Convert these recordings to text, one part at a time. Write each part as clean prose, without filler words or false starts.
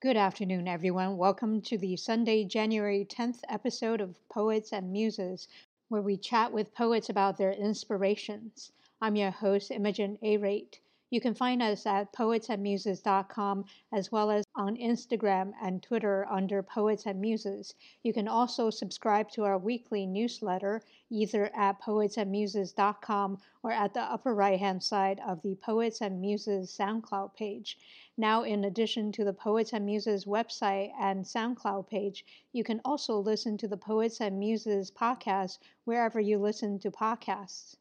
Good afternoon, everyone. Welcome to the Sunday, January 10th episode of Poets and Muses, where we chat with poets about their inspirations. I'm your host, Imogen Arate. You can find us at poetsandmuses.com as well as on Instagram and Twitter under Poets and Muses. You can also subscribe to our weekly newsletter either at poetsandmuses.com or at the upper right-hand side of the Poets and Muses SoundCloud page. Now, in addition to the Poets and Muses website and SoundCloud page, you can also listen to the Poets and Muses podcast wherever you listen to podcasts.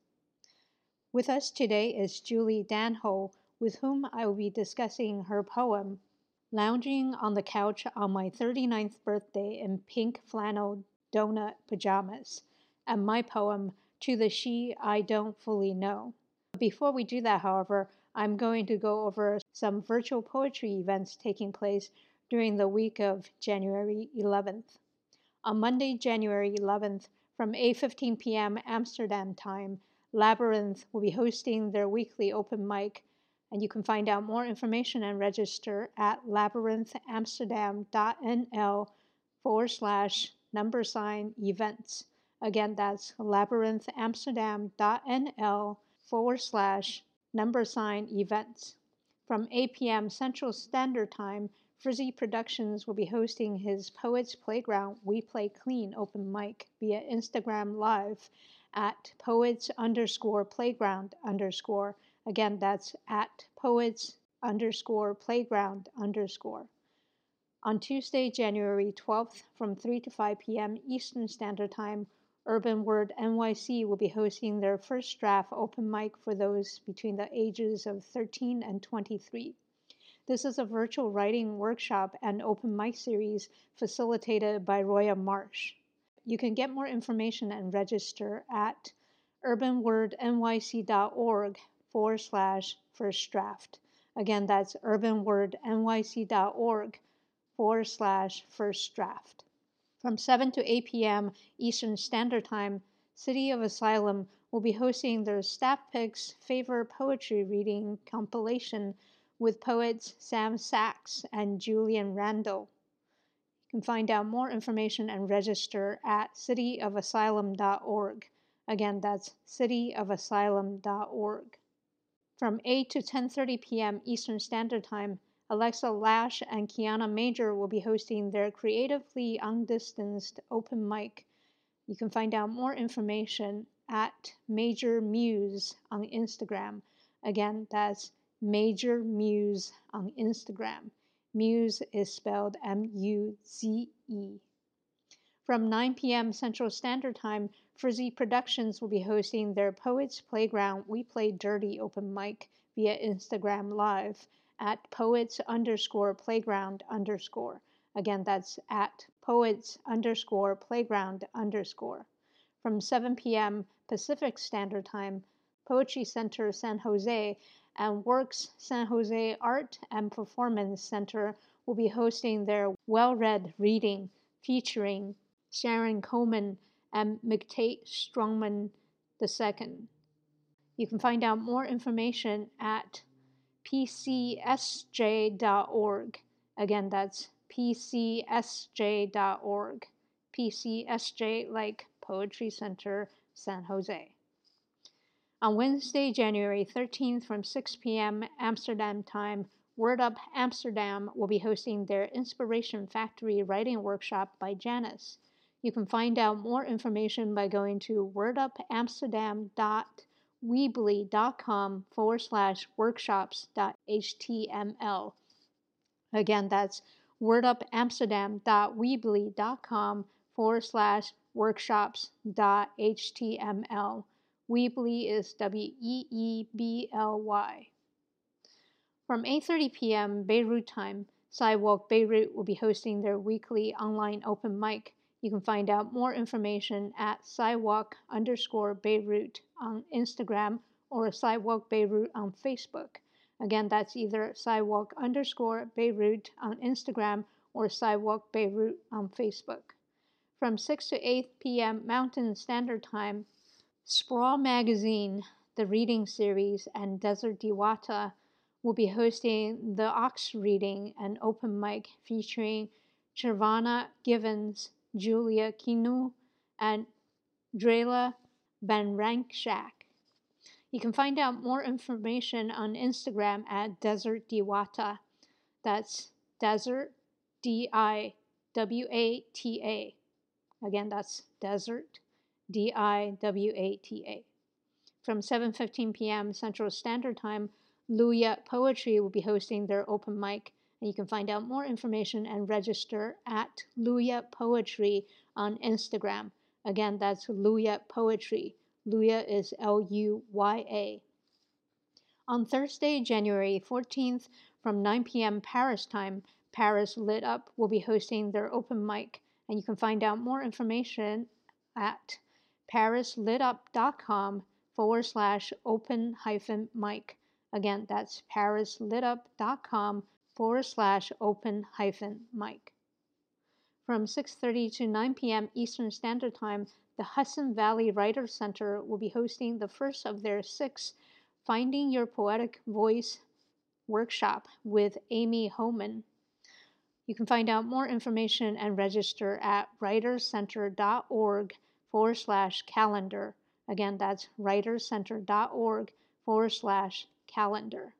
With us today is Julie Danho, with whom I will be discussing her poem, Lounging on the Couch on My 39th Birthday in Pink Flannel Donut Pajamas, and my poem, To the She I Don't Fully Know. Before we do that, however, I'm going to go over some virtual poetry events taking place during the week of January 11th. On Monday, January 11th, from 8:15 p.m. Amsterdam time, Labyrinth will be hosting their weekly open mic, and you can find out more information and register at labyrinthamsterdam.nl/events. Again, that's labyrinthamsterdam.nl/events. From 8 p.m. Central Standard Time, Frizzy Productions will be hosting his Poets Playground We Play Clean open mic via Instagram Live at poets_playground_. Again, that's at poets_playground_. On Tuesday, January 12th, from 3 to 5 p.m. Eastern Standard Time, Urban Word NYC will be hosting their first draft open mic for those between the ages of 13 and 23. This is a virtual writing workshop and open mic series facilitated by Roya Marsh. You can get more information and register at urbanwordnyc.org/firstdraft. Again, that's urbanwordnyc.org/firstdraft. From 7 to 8 p.m. Eastern Standard Time, City of Asylum will be hosting their Staff Picks Favorite Poetry Reading compilation with poets Sam Sax and Julian Randall. You can find out more information and register at cityofasylum.org. Again, that's cityofasylum.org. From 8 to 10:30 p.m. Eastern Standard Time, Alexa Lash and Major Muse will be hosting their Creatively Undistanced open mic. You can find out more information at Major Muse on Instagram. Again, that's Major Muse on Instagram. Muse is spelled M-U-Z-E. From 9 p.m. Central Standard Time, Frizzy Productions will be hosting their Poets Playground We Play Dirty open mic via Instagram Live at poets_playground_. Again, that's at poets_playground_. From 7 p.m. Pacific Standard Time, Poetry Center San Jose and Works San Jose Art and Performance Center will be hosting their well-read reading featuring Sharon Coleman and McTate Strongman II. You can find out more information at PCSJ.org. Again, that's PCSJ.org. PCSJ like Poetry Center San Jose. On Wednesday, January 13th from 6 p.m. Amsterdam time, Word Up Amsterdam will be hosting their Inspiration Factory Writing Workshop by Janice. You can find out more information by going to wordupamsterdam.weebly.com /workshops.html. Again, that's wordupamsterdam.weebly.com /workshops.html. Weebly is W-E-E-B-L-Y. From 8:30 p.m. Beirut time, Sidewalk Beirut will be hosting their weekly online open mic. You can find out more information at sidewalk_Beirut on Instagram or Sidewalk Beirut on Facebook. Again, that's either sidewalk_Beirut on Instagram or Sidewalk Beirut on Facebook. From 6 to 8 p.m. Mountain Standard Time, Sprawl Magazine, the reading series, and Desert Diwata will be hosting the Ox Reading, an open mic featuring Chervana Givens, Julia Kinu, and Drela Van Rankshak. You can find out more information on Instagram at Desert Diwata. That's Desert D-I-W-A-T-A. Again, that's Desert D-I-W-A-T-A. From 7:15 p.m. Central Standard Time, Luya Poetry will be hosting their open mic, and you can find out more information and register at Luya Poetry on Instagram. Again, that's Luya Poetry. Luya is L-U-Y-A. On Thursday, January 14th, from 9 p.m. Paris time, Paris Lit Up will be hosting their open mic, and you can find out more information at parislitup.com/open-mic. Again, that's parislitup.com/open-mic. From 6:30 to 9 p.m. Eastern Standard Time, the Hudson Valley Writer Center will be hosting the first of their 6 Finding Your Poetic Voice workshop with Amy Homan. You can find out more information and register at writerscenter.org/calendar. Again, that's writerscenter.org/calendar.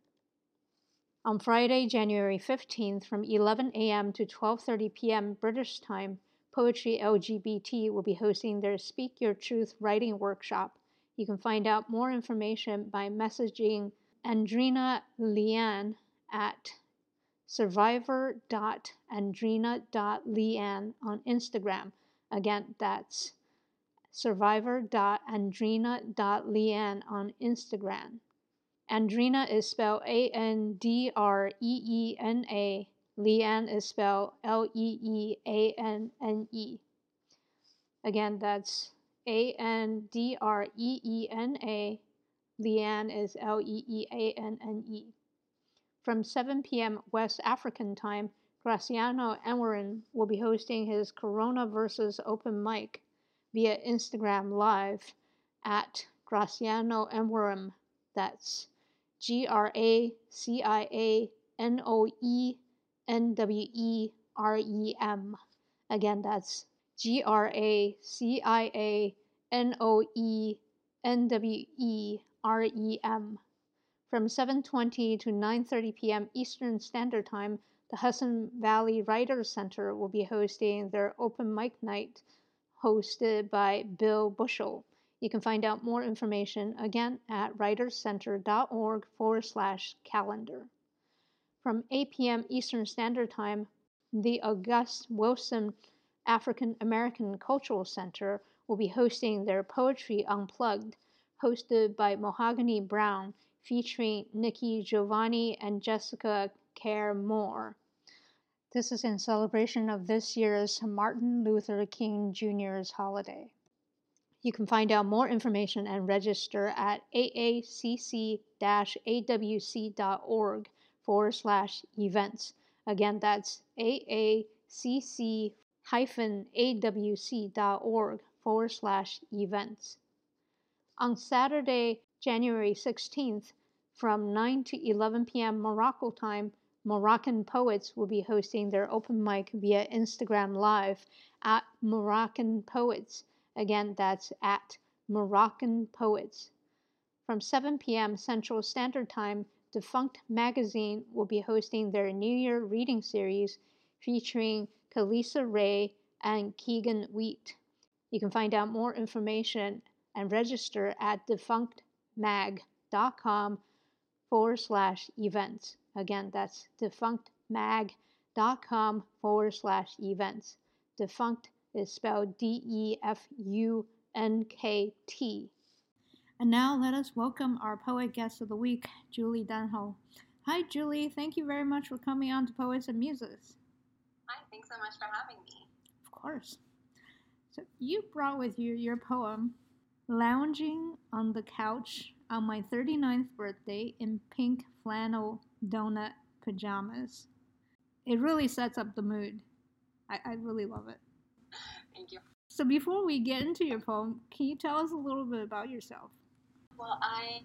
On Friday, January 15th, from 11 a.m. to 12:30 p.m. British time, Poetry LGBT will be hosting their Speak Your Truth writing workshop. You can find out more information by messaging Andrina Leanne at survivor.andrina.leanne on Instagram. Again, that's survivor.andrina.leanne on Instagram. Andrina is spelled A-N-D-R-E-E-N-A. Leanne is spelled L-E-E-A-N-N-E. Again, that's A-N-D-R-E-E-N-A. Leanne is L-E-E-A-N-N-E. From 7 p.m. West African time, Graciano Enwerem will be hosting his Corona Versus Open Mic via Instagram Live at Graciano Enwerem. That's Gracianoenwerem. Again, that's Gracianoenwerem. From 7:20 to 9:30 p.m. Eastern Standard Time, the Hudson Valley Writer Center will be hosting their open mic night hosted by Bill Bushell. You can find out more information, again, at writerscenter.org/calendar. From 8 p.m. Eastern Standard Time, the August Wilson African American Cultural Center will be hosting their Poetry Unplugged, hosted by Mahogany Brown, featuring Nikki Giovanni and Jessica Kerr Moore. This is in celebration of this year's Martin Luther King Jr.'s holiday. You can find out more information and register at aacc-awc.org/events. Again, that's aacc-awc.org/events. On Saturday, January 16th, from 9 to 11 p.m. Morocco time, Moroccan Poets will be hosting their open mic via Instagram Live at Moroccan Poets. Again, that's at Moroccan Poets. From 7 p.m. Central Standard Time, Defunct Magazine will be hosting their New Year reading series featuring Kalisa Ray and Keegan Wheat. You can find out more information and register at defunctmag.com/events. Again, that's defunctmag.com/events. Defunct is spelled D-E-F-U-N-K-T. And now let us welcome our poet guest of the week, Julie Danho. Hi, Julie. Thank you very much for coming on to Poets and Muses. Hi, thanks so much for having me. Of course. So you brought with you your poem, Lounging on the Couch on My 39th Birthday in Pink Flannel Donut Pajamas. It really sets up the mood. I really love it. Thank you. So before we get into your poem, can you tell us a little bit about yourself? Well, I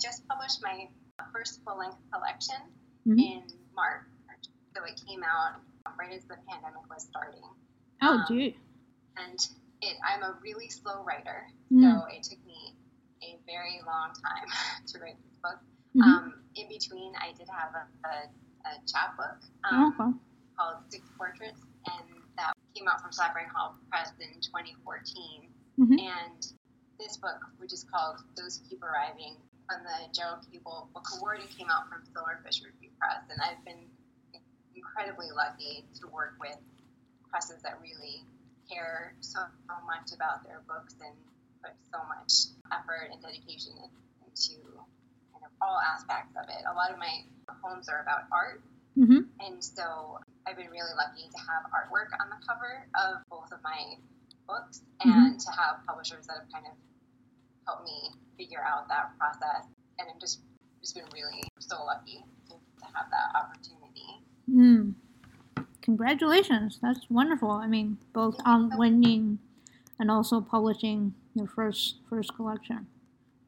just published my first full-length collection in March. So it came out right as the pandemic was starting. And I'm a really slow writer, so it took me a very long time to write this book. In between, I did have a chapbook called Six Portraits, and that came out from Slackbrain Hall Press in 2014. And this book, which is called Those Keep Arriving, on the Gerald Cable Book Award, it came out from Silverfish Review Press, and I've been incredibly lucky to work with presses that really care so much about their books and put so much effort and dedication into kind of all aspects of it. A lot of my poems are about art, and so I've been really lucky to have artwork on the cover of both of my books and to have publishers that have kind of helped me figure out that process. And I'm just been really so lucky to have that opportunity. Congratulations. That's wonderful. I mean, both on winning and also publishing your first collection.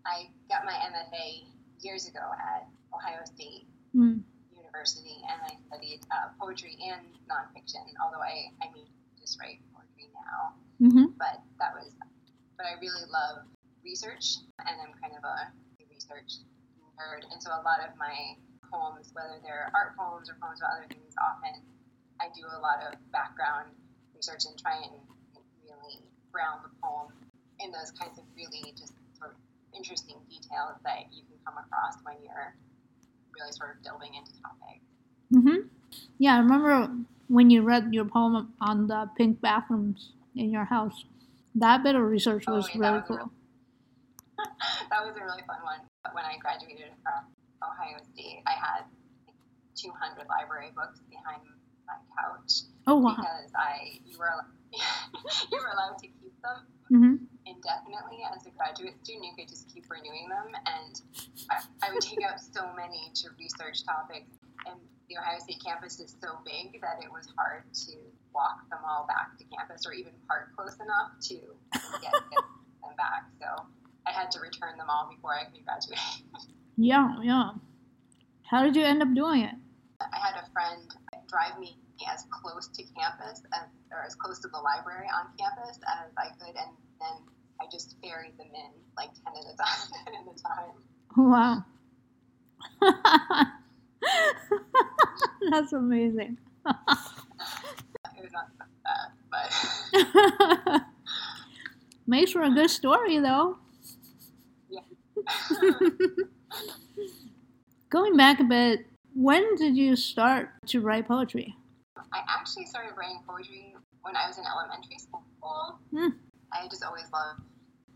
I got my MFA years ago at Ohio State University, and I studied poetry and nonfiction, although I just write poetry now. But I really love research, and I'm kind of a research nerd, and so a lot of my poems, whether they're art poems or poems about other things, often I do a lot of background research and try and really ground the poem in those kinds of really just sort of interesting details that you can come across when you're really sort of delving into topics. Yeah, I remember when you read your poem on the pink bathrooms in your house. That bit of research was really cool. That was a really fun one. When I graduated from Ohio State, I had 200 library books behind my couch. Oh, wow. Because you were allowed to keep them indefinitely as a graduate student. You could just keep renewing them, and I would take out so many to research topics. And the Ohio State campus is so big that it was hard to walk them all back to campus, or even park close enough to get them back. So I had to return them all before I could graduate. Yeah. How did you end up doing it? I had a friend drive me as close to campus, as close to the library on campus as I could, and then I just ferried them in, like 10 at a time. Wow. That's amazing. It was not that, but... Makes for a good story, though. Yeah. Going back a bit, when did you start to write poetry? I actually started writing poetry when I was in elementary school. I just always loved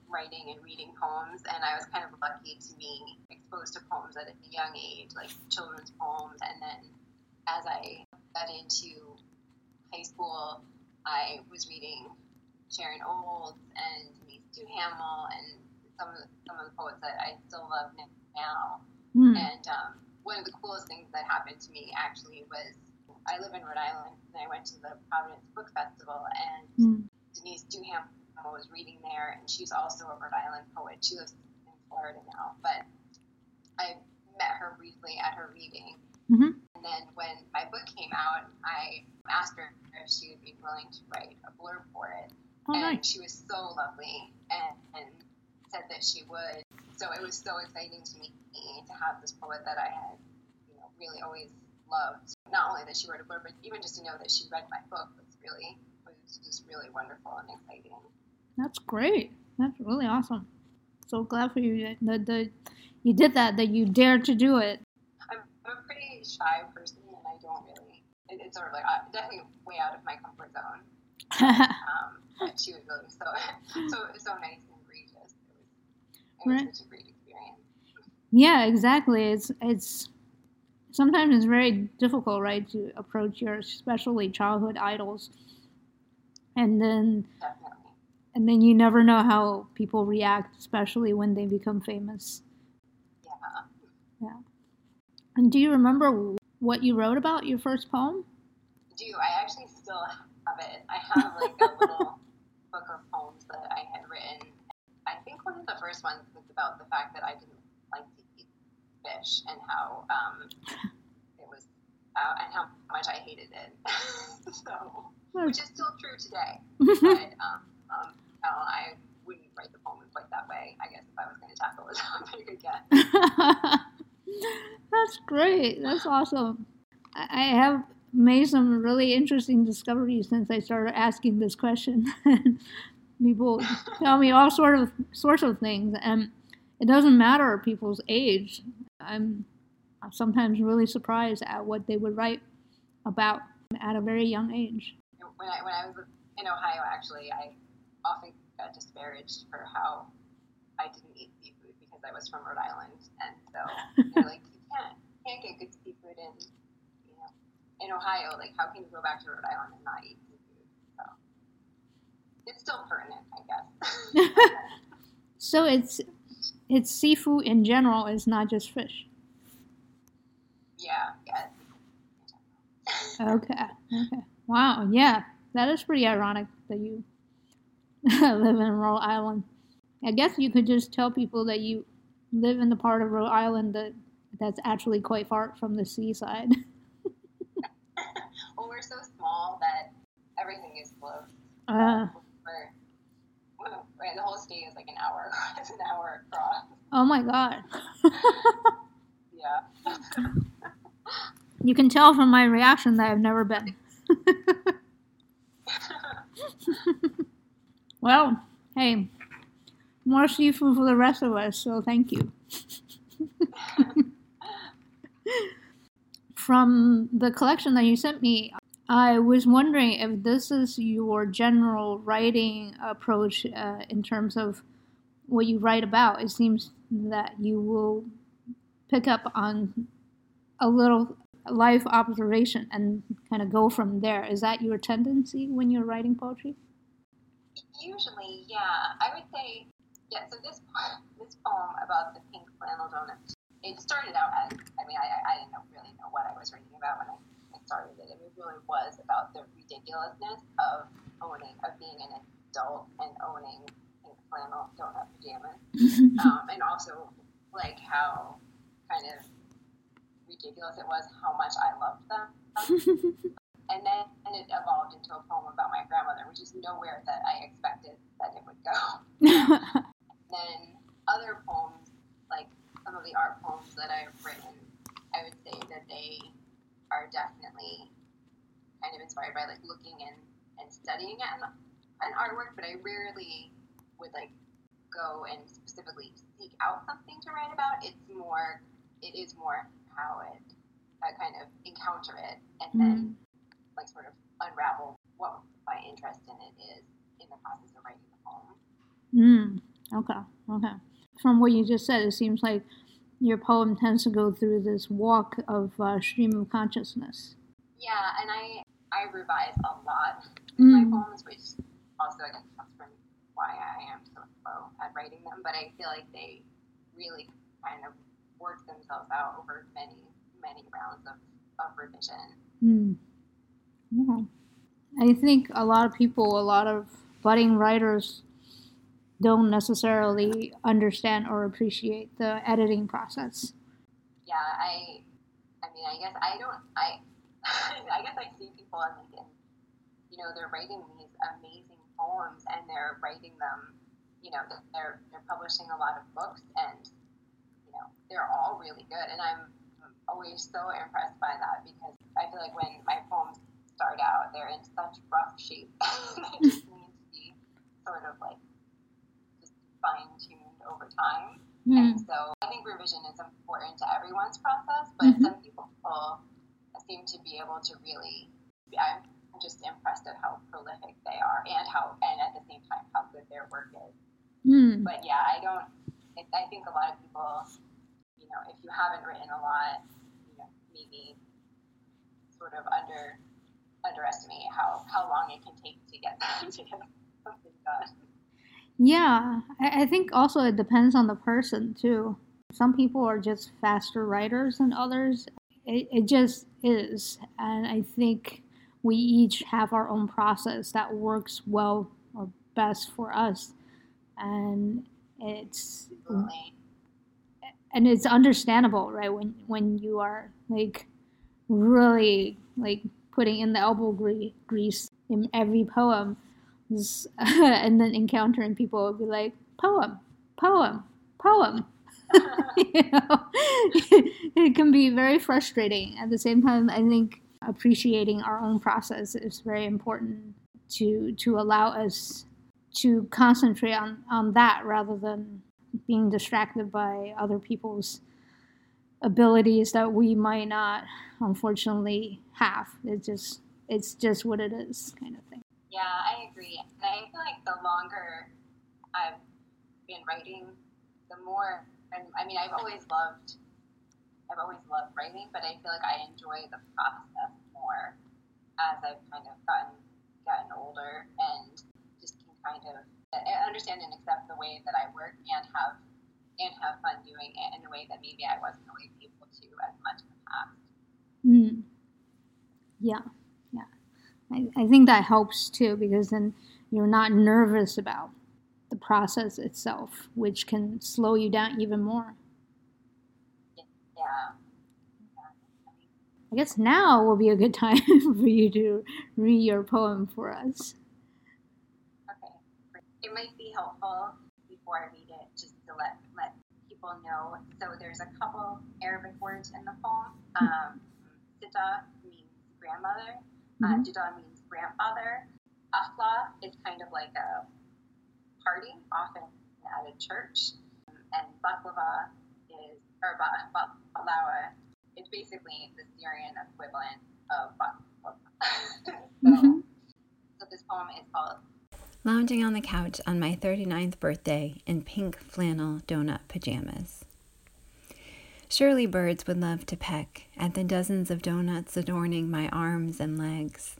writing and reading poems, and I was kind of lucky to be exposed to poems at a young age, like children's poems. And then as I got into high school, I was reading Sharon Olds and Denise Duhamel and some of the poets that I still love now. And one of the coolest things that happened to me actually was, I live in Rhode Island, and I went to the Providence Book Festival, and Denise Duhamel was reading there, and she's also a Rhode Island poet. She lives in Florida now, but I met her briefly at her reading. And then when my book came out, I asked her if she would be willing to write a blurb for it. And she was so lovely and said that she would. So it was so exciting to me to have this poet that I had really always loved. Not only that she wrote a blurb, but even just to know that she read my book was just really wonderful and exciting. That's great. That's really awesome. So glad for you that you did that you dared to do it. I'm a pretty shy person, and I don't really... It's sort of like definitely way out of my comfort zone. But she was really so nice and egregious. It was such a great experience. Yeah, exactly. It's sometimes it's very difficult, right, to approach your especially childhood idols, and then definitely. And then you never know how people react, especially when they become famous. Yeah. And do you remember what you wrote about your first poem? I do. I actually still have it. I have like a little book of poems that I had written. I think one of the first ones was about the fact that I didn't like to eat fish and how it was, and how much I hated it. So, which is still true today. But I wouldn't write the poem in quite that way, I guess, if I was going to tackle this topic again. That's great. That's awesome. I have made some really interesting discoveries since I started asking this question. People tell me all sorts of things, and it doesn't matter people's age. I'm sometimes really surprised at what they would write about at a very young age. When I was in Ohio, actually, I often got disparaged for how I didn't eat seafood because I was from Rhode Island, and so they're like, you can't get good seafood in Ohio. Like, how can you go back to Rhode Island and not eat seafood? So it's still pertinent, I guess. So it's seafood in general. It's not just fish. Yeah. Okay. Wow. Yeah, that is pretty ironic that you live in Rhode Island. I guess you could just tell people that you live in the part of Rhode Island that's actually quite far from the seaside. Well, we're so small that everything is close. The whole state is like an hour across. Oh my god. Yeah. You can tell from my reaction that I've never been. Well, hey, more seafood for the rest of us, so thank you. From the collection that you sent me, I was wondering if this is your general writing approach in terms of what you write about. It seems that you will pick up on a little life observation and kind of go from there. Is that your tendency when you're writing poetry? Usually, yeah. I would say, yeah, so this poem about the pink flannel donut, it started out as, I didn't really know what I was writing about when I started it. It really was about the ridiculousness of being an adult and owning pink flannel donut pajamas. And also, like, how kind of ridiculous it was how much I loved them. And then it evolved into a poem about my grandmother, which is nowhere that I expected that it would go. Then other poems, like some of the art poems that I've written, I would say that they are definitely kind of inspired by like looking and studying at an artwork, but I rarely would like go and specifically seek out something to write about. It is more how I kind of encounter it and then like sort of unravel what my interest in it is in the process of writing the poem. Okay. From what you just said, it seems like your poem tends to go through this walk of stream of consciousness. Yeah, and I revise a lot in my poems, which also I guess comes from why I am so slow at writing them, but I feel like they really kind of work themselves out over many, many rounds of revision. Yeah. I think a lot of budding writers don't necessarily understand or appreciate the editing process. Yeah, I guess I see people and they're writing these amazing poems and they're writing them, they're publishing a lot of books and, they're all really good. And I'm always so impressed by that because I feel like when my poems start out, they're in such rough shape. They just need to be sort of like fine-tuned over time, and so I think revision is important to everyone's process, but some people seem to be able to really, I'm just impressed at how prolific they are and at the same time how good their work is. But yeah, I think a lot of people, if you haven't written a lot, maybe sort of underestimate how long it can take to get something done. Yeah, I think also it depends on the person too. Some people are just faster writers than others. It just is. And I think we each have our own process that works well or best for us. And it's and it's understandable, right? When you are like really like putting in the elbow grease in every poem, and then encountering people will be like, poem. You know, it can be very frustrating. At the same time, I think appreciating our own process is very important to allow us to concentrate on that rather than being distracted by other people's abilities that we might not, unfortunately, have. It's just what it is, kind of thing. Yeah, I agree. And I feel like the longer I've been writing, the more, I mean, I've always loved writing, but I feel like I enjoy the process more as I've kind of gotten older and just can kind of understand and accept the way that I work and have fun doing it in a way that maybe I wasn't always able to as much in the past. Mm. Yeah. I think that helps too, because then you're not nervous about the process itself, which can slow you down even more. Yeah. I guess now will be a good time for you to read your poem for us. Okay. It might be helpful before I read it just to let people know. So there's a couple Arabic words in the poem. Sita means grandmother. Jida means grandfather. Afla is kind of like a party, often at a church. And baklava is, or baklava, it's basically the Syrian equivalent of baklava. So this poem is called Lounging on the Couch on My 39th Birthday in Pink Flannel Donut Pajamas. Surely birds would love to peck at the dozens of donuts adorning my arms and legs.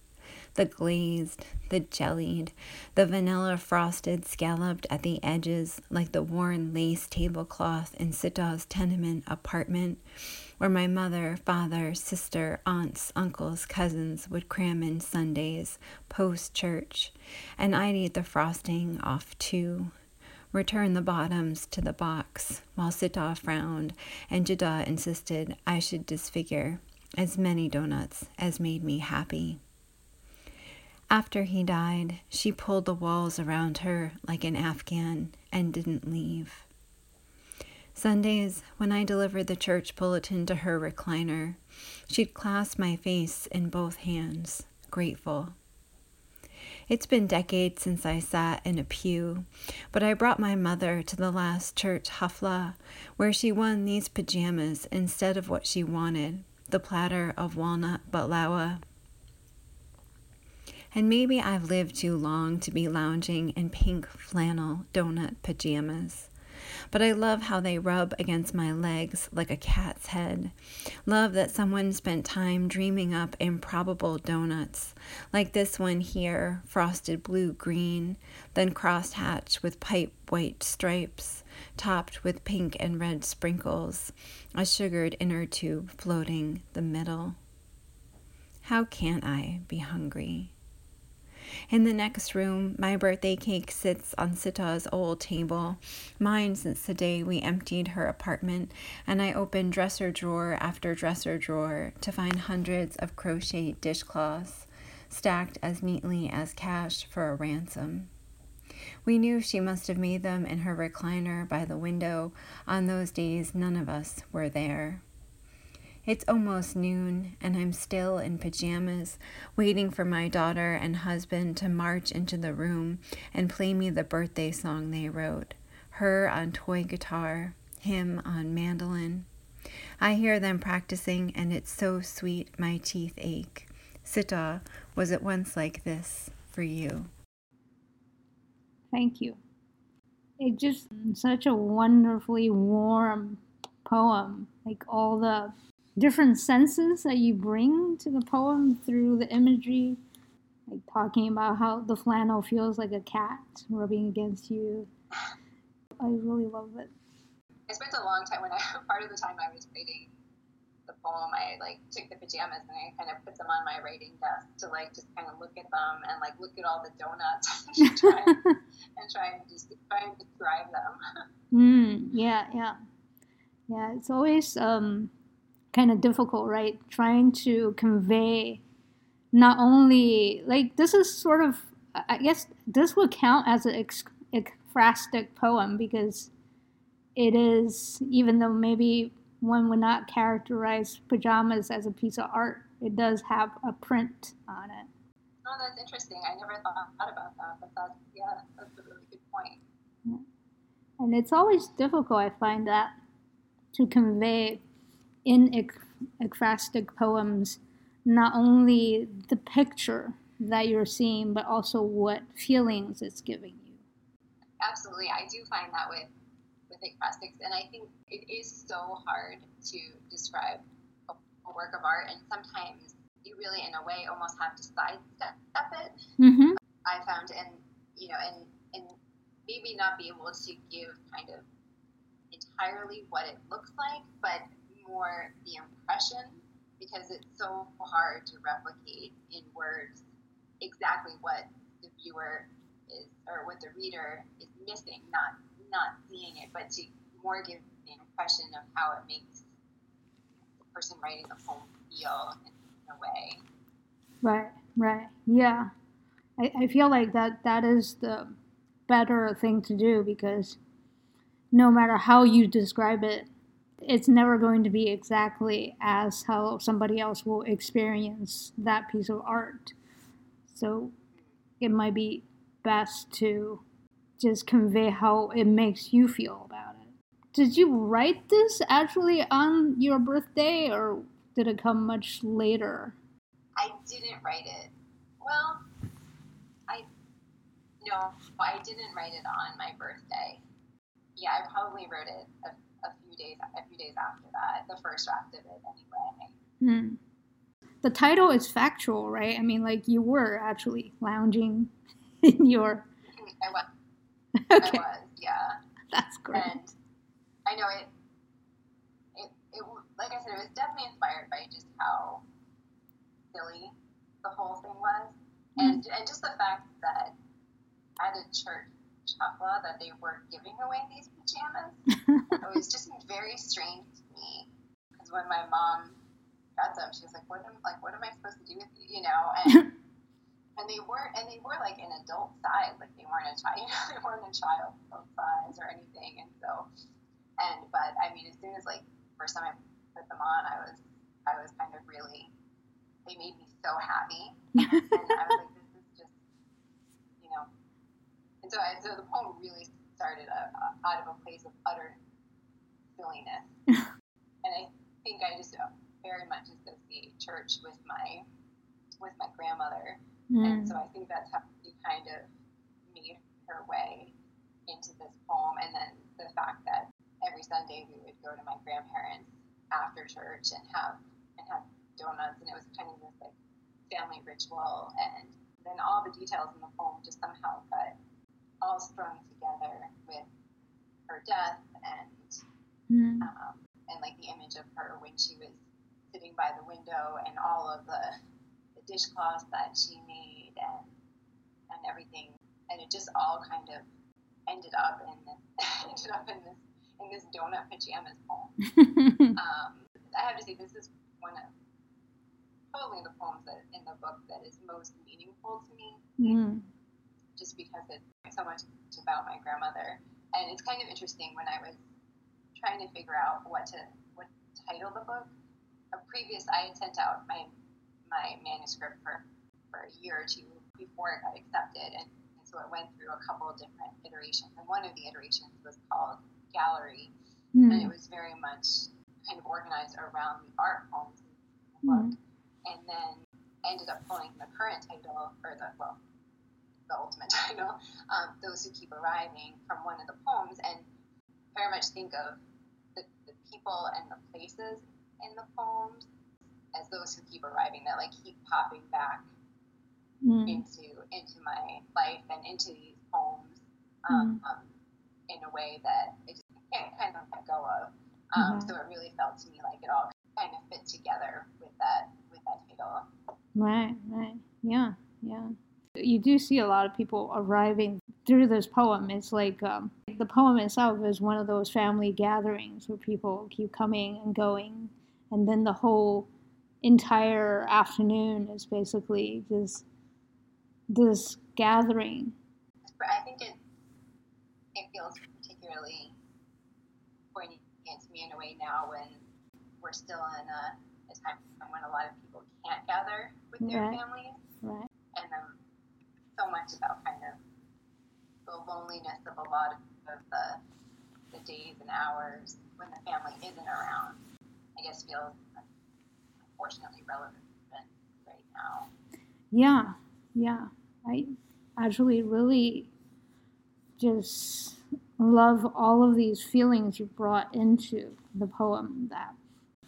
The glazed, the jellied, the vanilla-frosted scalloped at the edges like the worn lace tablecloth in Sita's tenement apartment, where my mother, father, sister, aunts, uncles, cousins would cram in Sundays post-church, and I'd eat the frosting off too. Return the bottoms to the box, while Sita frowned and Jida insisted I should disfigure as many donuts as made me happy. After he died, she pulled the walls around her like an Afghan and didn't leave. Sundays, when I delivered the church bulletin to her recliner, she'd clasp my face in both hands, grateful. It's been decades since I sat in a pew, but I brought my mother to the last church hafla, where she won these pajamas instead of what she wanted, the platter of walnut baklawa. And maybe I've lived too long to be lounging in pink flannel donut pajamas, but I love how they rub against my legs like a cat's head. Love that someone spent time dreaming up improbable donuts, like this one here, frosted blue-green, then cross-hatched with pipe white stripes, topped with pink and red sprinkles, a sugared inner tube floating the middle. How can't I be hungry? In the next room, my birthday cake sits on Sita's old table, mine since the day we emptied her apartment, and I open dresser drawer after dresser drawer to find hundreds of crocheted dishcloths, stacked as neatly as cash for a ransom. We knew she must have made them in her recliner by the window on those days none of us were there. It's almost noon, and I'm still in pajamas, waiting for my daughter and husband to march into the room and play me the birthday song they wrote, her on toy guitar, him on mandolin. I hear them practicing, and it's so sweet my teeth ache. Sita, was it once like this for you? Thank you. It's just such a wonderfully warm poem, like all the different senses that you bring to the poem through the imagery, like talking about how the flannel feels like a cat rubbing against you. I really love it. I spent a long time, part of the time I was writing the poem, I like took the pajamas and I kind of put them on my writing desk to like just kind of look at them and like look at all the donuts and try and describe them. Yeah. Yeah, it's always kind of difficult, right? Trying to convey not only, like, this is sort of, I guess this would count as an ekphrastic poem because it is, even though maybe one would not characterize pajamas as a piece of art, it does have a print on it. Oh, that's interesting. I never thought about that, but that's a really good point. Yeah. And it's always difficult, I find that, to convey in ekphrastic poems not only the picture that you're seeing, but also what feelings it's giving you. Absolutely. I do find that with ekphrastics, and I think it is so hard to describe a work of art, and sometimes you really, in a way, almost have to sidestep it, mm-hmm. I found, and maybe not be able to give kind of entirely what it looks like, but more the impression, because it's so hard to replicate in words exactly what the viewer is, or what the reader is missing, not seeing it, but to more give the impression of how it makes the person writing the poem feel in a way. Right. Yeah. I feel like that is the better thing to do, because no matter how you describe it, it's never going to be exactly as how somebody else will experience that piece of art. So it might be best to just convey how it makes you feel about it. Did you write this actually on your birthday, or did it come much later? I didn't write it. Well, I didn't write it on my birthday. Yeah, I probably wrote it a few days after that, the first draft of it anyway. Hmm. The title is factual, right? I mean, like, you were actually lounging in your... I was. Okay. I was, yeah. That's great. And I know it, like I said, it was definitely inspired by just how silly the whole thing was. Mm-hmm. And just the fact that at a church chapla that they were giving away these pajamas, it was just very strange to me. Because when my mom got them, she was like, "What am I supposed to do with these?" You know, and And they were like an adult size, like they weren't a child, they weren't a child size or anything. But I mean, as soon as, like, first time I put them on, I was kind of really, they made me so happy, and I was like, this is just, you know. And so the poem really started out of a place of utter silliness, and I think I just very much associate church with my grandmother. And so I think that's how she kind of made her way into this poem. And then the fact that every Sunday we would go to my grandparents after church and have donuts. And it was kind of this, like, family ritual. And then all the details in the poem just somehow got all strung together with her death and like the image of her when she was sitting by the window and all of the dishcloths that she made and everything, and it just all kind of ended up in this donut pajamas poem. I have to say, this is one of probably the poems that in the book that is most meaningful to me, just because it's so much about my grandmother. And it's kind of interesting, when I was trying to figure out what to title the book, I had sent out my manuscript for a year or two before it got accepted, and so it went through a couple of different iterations, and one of the iterations was called Gallery, and it was very much kind of organized around the art poems in the book, and then ended up pulling the current title, or the ultimate title, Those Who Keep Arriving, from one of the poems, and very much think of the people and the places in the poems as those who keep arriving, that, like, keep popping back into my life and into these poems in a way that I just can't kind of let go of. So it really felt to me like it all kind of fit together with that title. Right. Yeah. You do see a lot of people arriving through this poem. It's like the poem itself is one of those family gatherings where people keep coming and going, and then the whole entire afternoon is basically this gathering. I think it feels particularly poignant to me in a way now when we're still in a time when a lot of people can't gather with their families, and so much about kind of the loneliness of a lot of the days and hours when the family isn't around, I guess feels unfortunately relevant right now. Yeah. I actually really just love all of these feelings you brought into the poem, that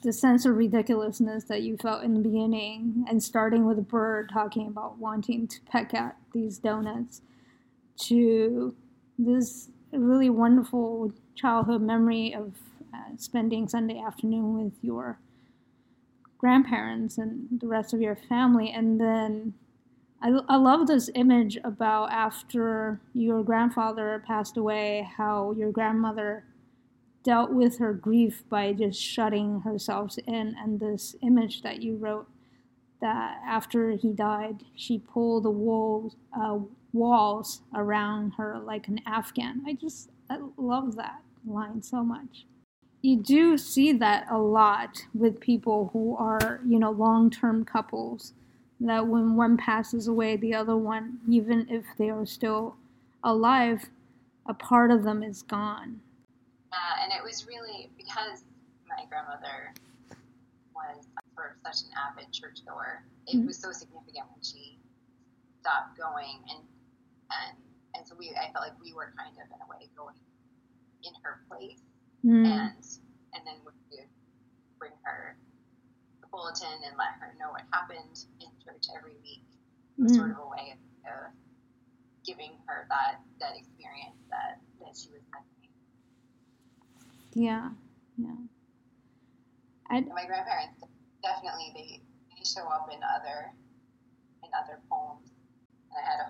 the sense of ridiculousness that you felt in the beginning, and starting with a bird talking about wanting to peck at these donuts, to this really wonderful childhood memory of spending Sunday afternoon with your grandparents and the rest of your family. And then I love this image about after your grandfather passed away, how your grandmother dealt with her grief by just shutting herself in, and this image that you wrote that after he died, she pulled the walls around her like an Afghan. I love that line so much. You do see that a lot with people who are, long-term couples, that when one passes away, the other one, even if they are still alive, a part of them is gone. And it was really because my grandmother was sort of such an avid churchgoer, it was so significant when she stopped going, and so I felt like we were kind of in a way going in her place, and then we would bring her the bulletin and let her know what happened in church every week. It was sort of a way of giving her that experience that she was having. Yeah. My grandparents definitely they show up in other poems. I have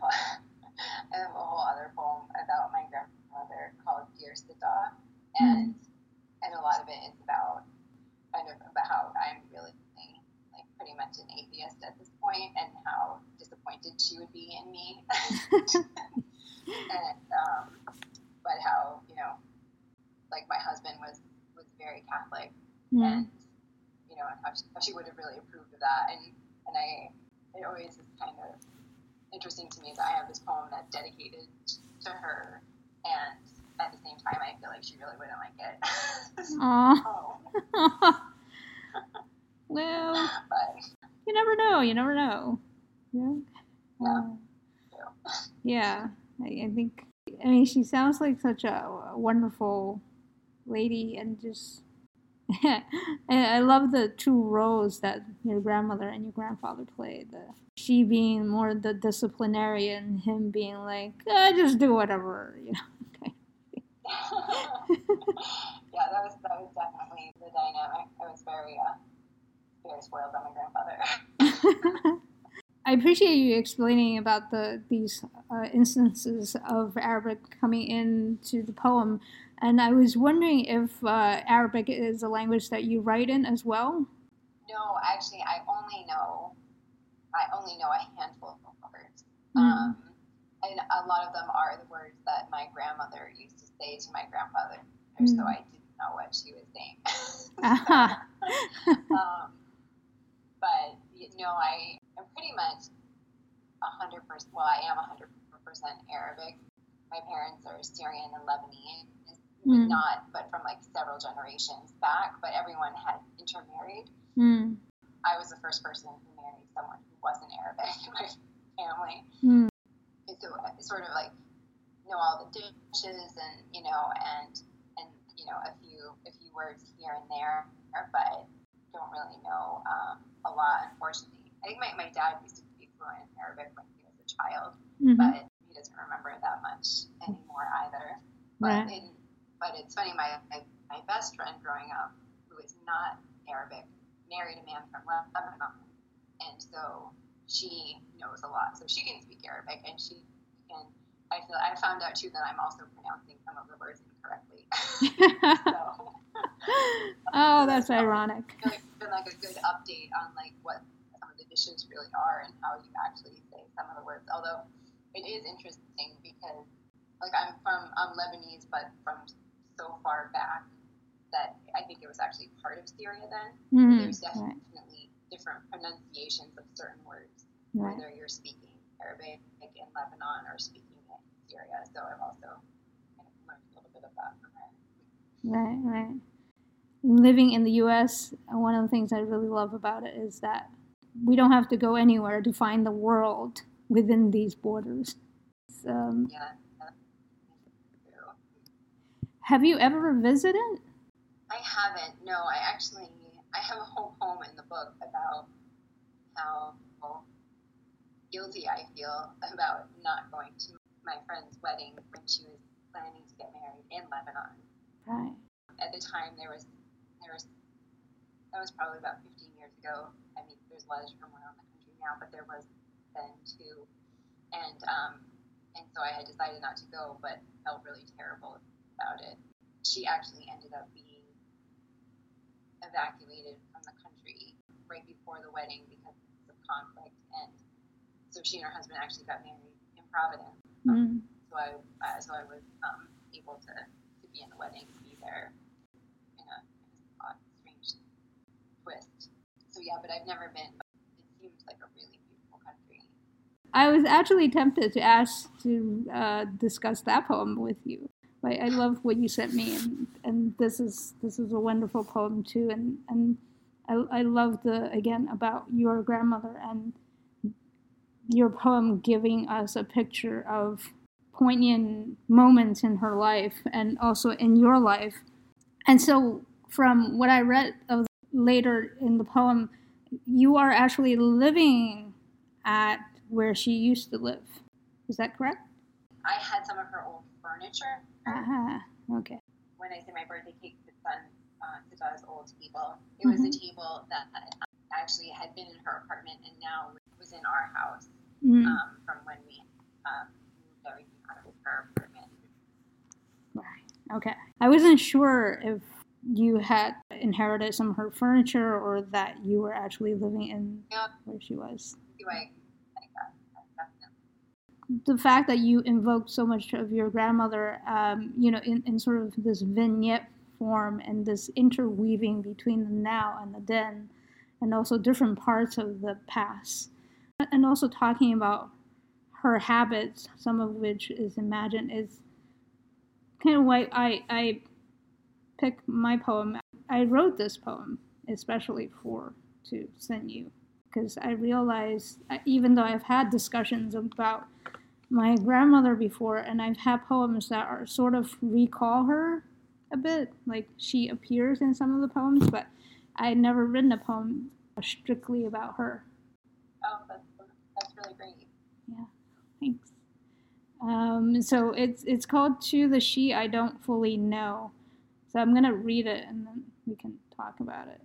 a whole other poem about my grandmother called Dear Sita, and a lot of it is about how I'm really like pretty much an atheist at this point, and how disappointed she would be in me, and but how like my husband was very Catholic, and how she would have really approved of that, and it always is kind of interesting to me that I have this poem that's dedicated to her, and at the same time, I feel like she really wouldn't like it. Aww. Well, but you never know. Yeah. I think, she sounds like such a wonderful lady, and just, I love the two roles that your grandmother and your grandfather played. She being more the disciplinarian, him being like, just do whatever, kind of thing. Yeah, that was definitely the dynamic. I was very spoiled by my grandfather. I appreciate you explaining about these instances of Arabic coming into the poem. And I was wondering if Arabic is a language that you write in as well? No, actually, I only know a handful of words. And a lot of them are the words that my grandmother used to say to my grandfather, so I didn't know what she was saying. But, I'm pretty much 100%, I am 100% Arabic. My parents are Syrian and Lebanese. But from like several generations back, but everyone had intermarried. I was the first person who married someone who wasn't Arabic in my family. So I sort of like know all the dishes and a few words here and there, but don't really know a lot, unfortunately. I think my dad used to be fluent in Arabic when he was a child, but he doesn't remember it that much anymore either. But it's funny, my best friend growing up, who is not Arabic, married a man from Lebanon, and so she knows a lot. So she can speak Arabic, and she can I feel I found out too that I'm also pronouncing some of the words incorrectly. So, oh, that's ironic. I feel like it's been like a good update on like what some of the dishes really are and how you actually say some of the words. Although it is interesting because like I'm Lebanese, but from so far back that I think it was actually part of Syria then. Mm-hmm. There's definitely different pronunciations of certain words, right, whether you're speaking Arabic like in Lebanon or speaking in Syria. So I've also kind of learned a little bit of that from that. Right, right. Living in the U.S., one of the things I really love about it is that we don't have to go anywhere to find the world within these borders. So, yeah, that's true. Have you ever visited? I haven't. No, I have a whole poem in the book about how guilty I feel about not going to my friend's wedding when she was planning to get married in Lebanon. Right. At the time, that was probably about 15 years ago. I mean, there's a lot of turmoil in the country now, but there was then too. And so I had decided not to go, but felt really terrible about it. She actually ended up being evacuated from the country right before the wedding because of conflict, and so she and her husband actually got married in Providence. So I was able to be in the wedding, be there in a odd, strange twist. So yeah, but I've never been. But it seems like a really beautiful country. I was actually tempted to ask to discuss that poem with you. I love what you sent me, and this is a wonderful poem too, and I love about your grandmother and your poem giving us a picture of poignant moments in her life and also in your life. And so from what I read of later in the poem, you are actually living at where she used to live. Is that correct? I had some of her old furniture. Okay. When I did my birthday cake to Sadah's old table, it was a table that actually had been in her apartment and now was in our house from when we moved everything out of her apartment. Right. Okay. I wasn't sure if you had inherited some of her furniture or that you were actually living in where she was. Anyway. The fact that you invoked so much of your grandmother, in sort of this vignette form and this interweaving between the now and the then, and also different parts of the past, and also talking about her habits, some of which is imagined, is kind of why I pick my poem. I wrote this poem especially to send you, because I realized, even though I've had discussions about my grandmother before, and I've had poems that are sort of recall her a bit, like she appears in some of the poems, but I had never written a poem strictly about her. Oh, that's really great. Yeah, thanks. So it's called To the She I Don't Fully Know. So I'm gonna read it and then we can talk about it.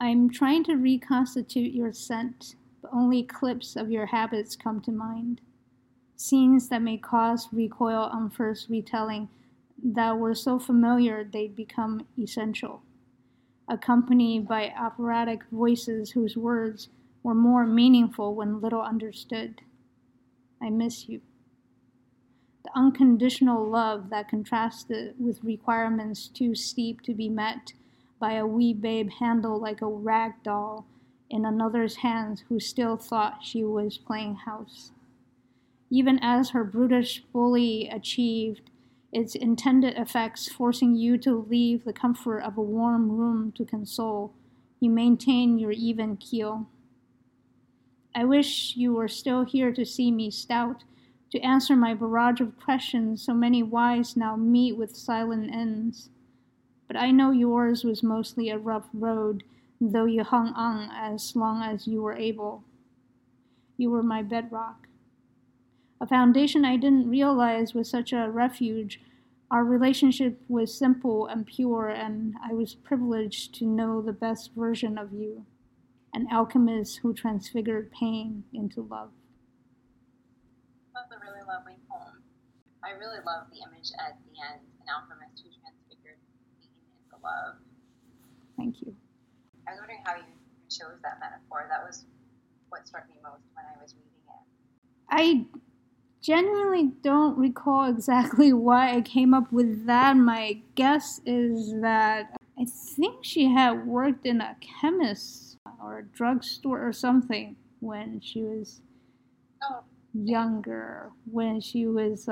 I'm trying to reconstitute your scent, but only clips of your habits come to mind. Scenes that may cause recoil on first retelling that were so familiar they'd become essential, accompanied by operatic voices whose words were more meaningful when little understood. I miss you. The unconditional love that contrasted with requirements too steep to be met by a wee babe handled like a rag doll in another's hands who still thought she was playing house. Even as her brutish bully achieved its intended effects, forcing you to leave the comfort of a warm room to console, you maintain your even keel. I wish you were still here to see me stout, to answer my barrage of questions so many wise now meet with silent ends. But I know yours was mostly a rough road, though you hung on as long as you were able. You were my bedrock. A foundation I didn't realize was such a refuge. Our relationship was simple and pure, and I was privileged to know the best version of you, an alchemist who transfigured pain into love. That's a really lovely poem. I really love the image at the end, an alchemist who transfigured pain into love. Thank you. I was wondering how you chose that metaphor. That was what struck me most when I was reading it. I genuinely don't recall exactly why I came up with that. My guess is that I think she had worked in a chemist or a drugstore or something when she was younger, when she was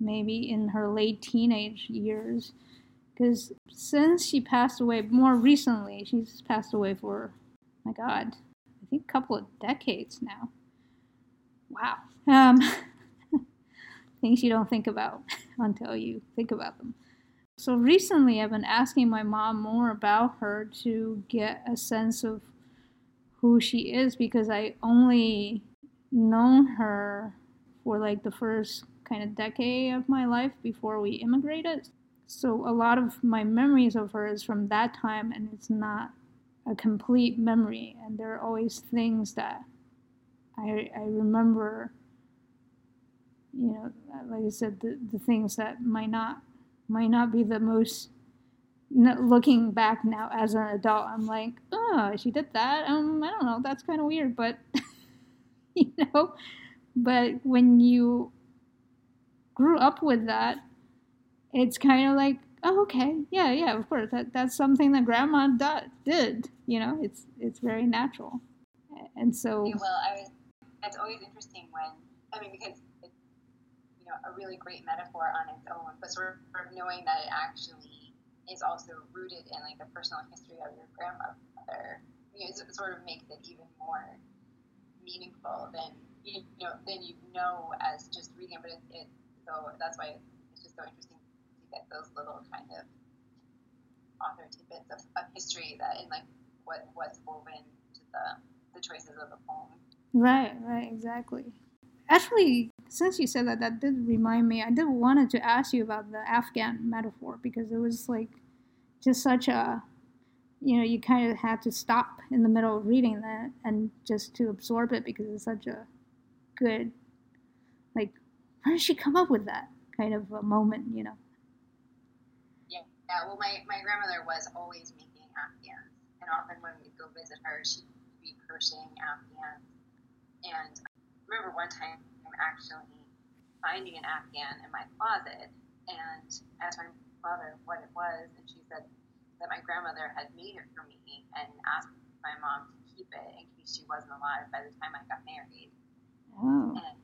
maybe in her late teenage years. Because since she passed away, more recently, she's passed away for, my God, I think a couple of decades now. Wow. Things you don't think about until you think about them. So recently, I've been asking my mom more about her to get a sense of who she is, because I only known her for like the first kind of decade of my life before we immigrated. So a lot of my memories of her is from that time, and it's not a complete memory. And there are always things that I remember, you know, like I said, the things that might not be the most, looking back now as an adult, I'm like, oh, she did that. I don't know, that's kind of weird, but, you know, but when you grew up with that, it's kind of like, oh, okay, yeah, of course, that's something that grandma did, you know, it's very natural. And so... Yeah, well, that's always interesting when, because it's, you know, a really great metaphor on its own, but sort of knowing that it actually is also rooted in, like, the personal history of your grandmother, you know, it sort of makes it even more meaningful than you know as just reading it, but so that's why it's just so interesting to get those little kind of author tidbits of history that, and, like, what's woven to the choices of the poem. Right, exactly. Actually, since you said that did remind me, I did wanted to ask you about the Afghan metaphor, because it was like just such a, you know, you kind of had to stop in the middle of reading that and just to absorb it, because it's such a good, like, where did she come up with that kind of a moment, you know? Yeah, well, my grandmother was always making Afghans, and often when we'd go visit her, she'd be crocheting Afghans. And I remember one time I'm actually finding an Afghan in my closet, and I asked my mother what it was, and she said that my grandmother had made it for me and asked my mom to keep it in case she wasn't alive by the time I got married. Oh. And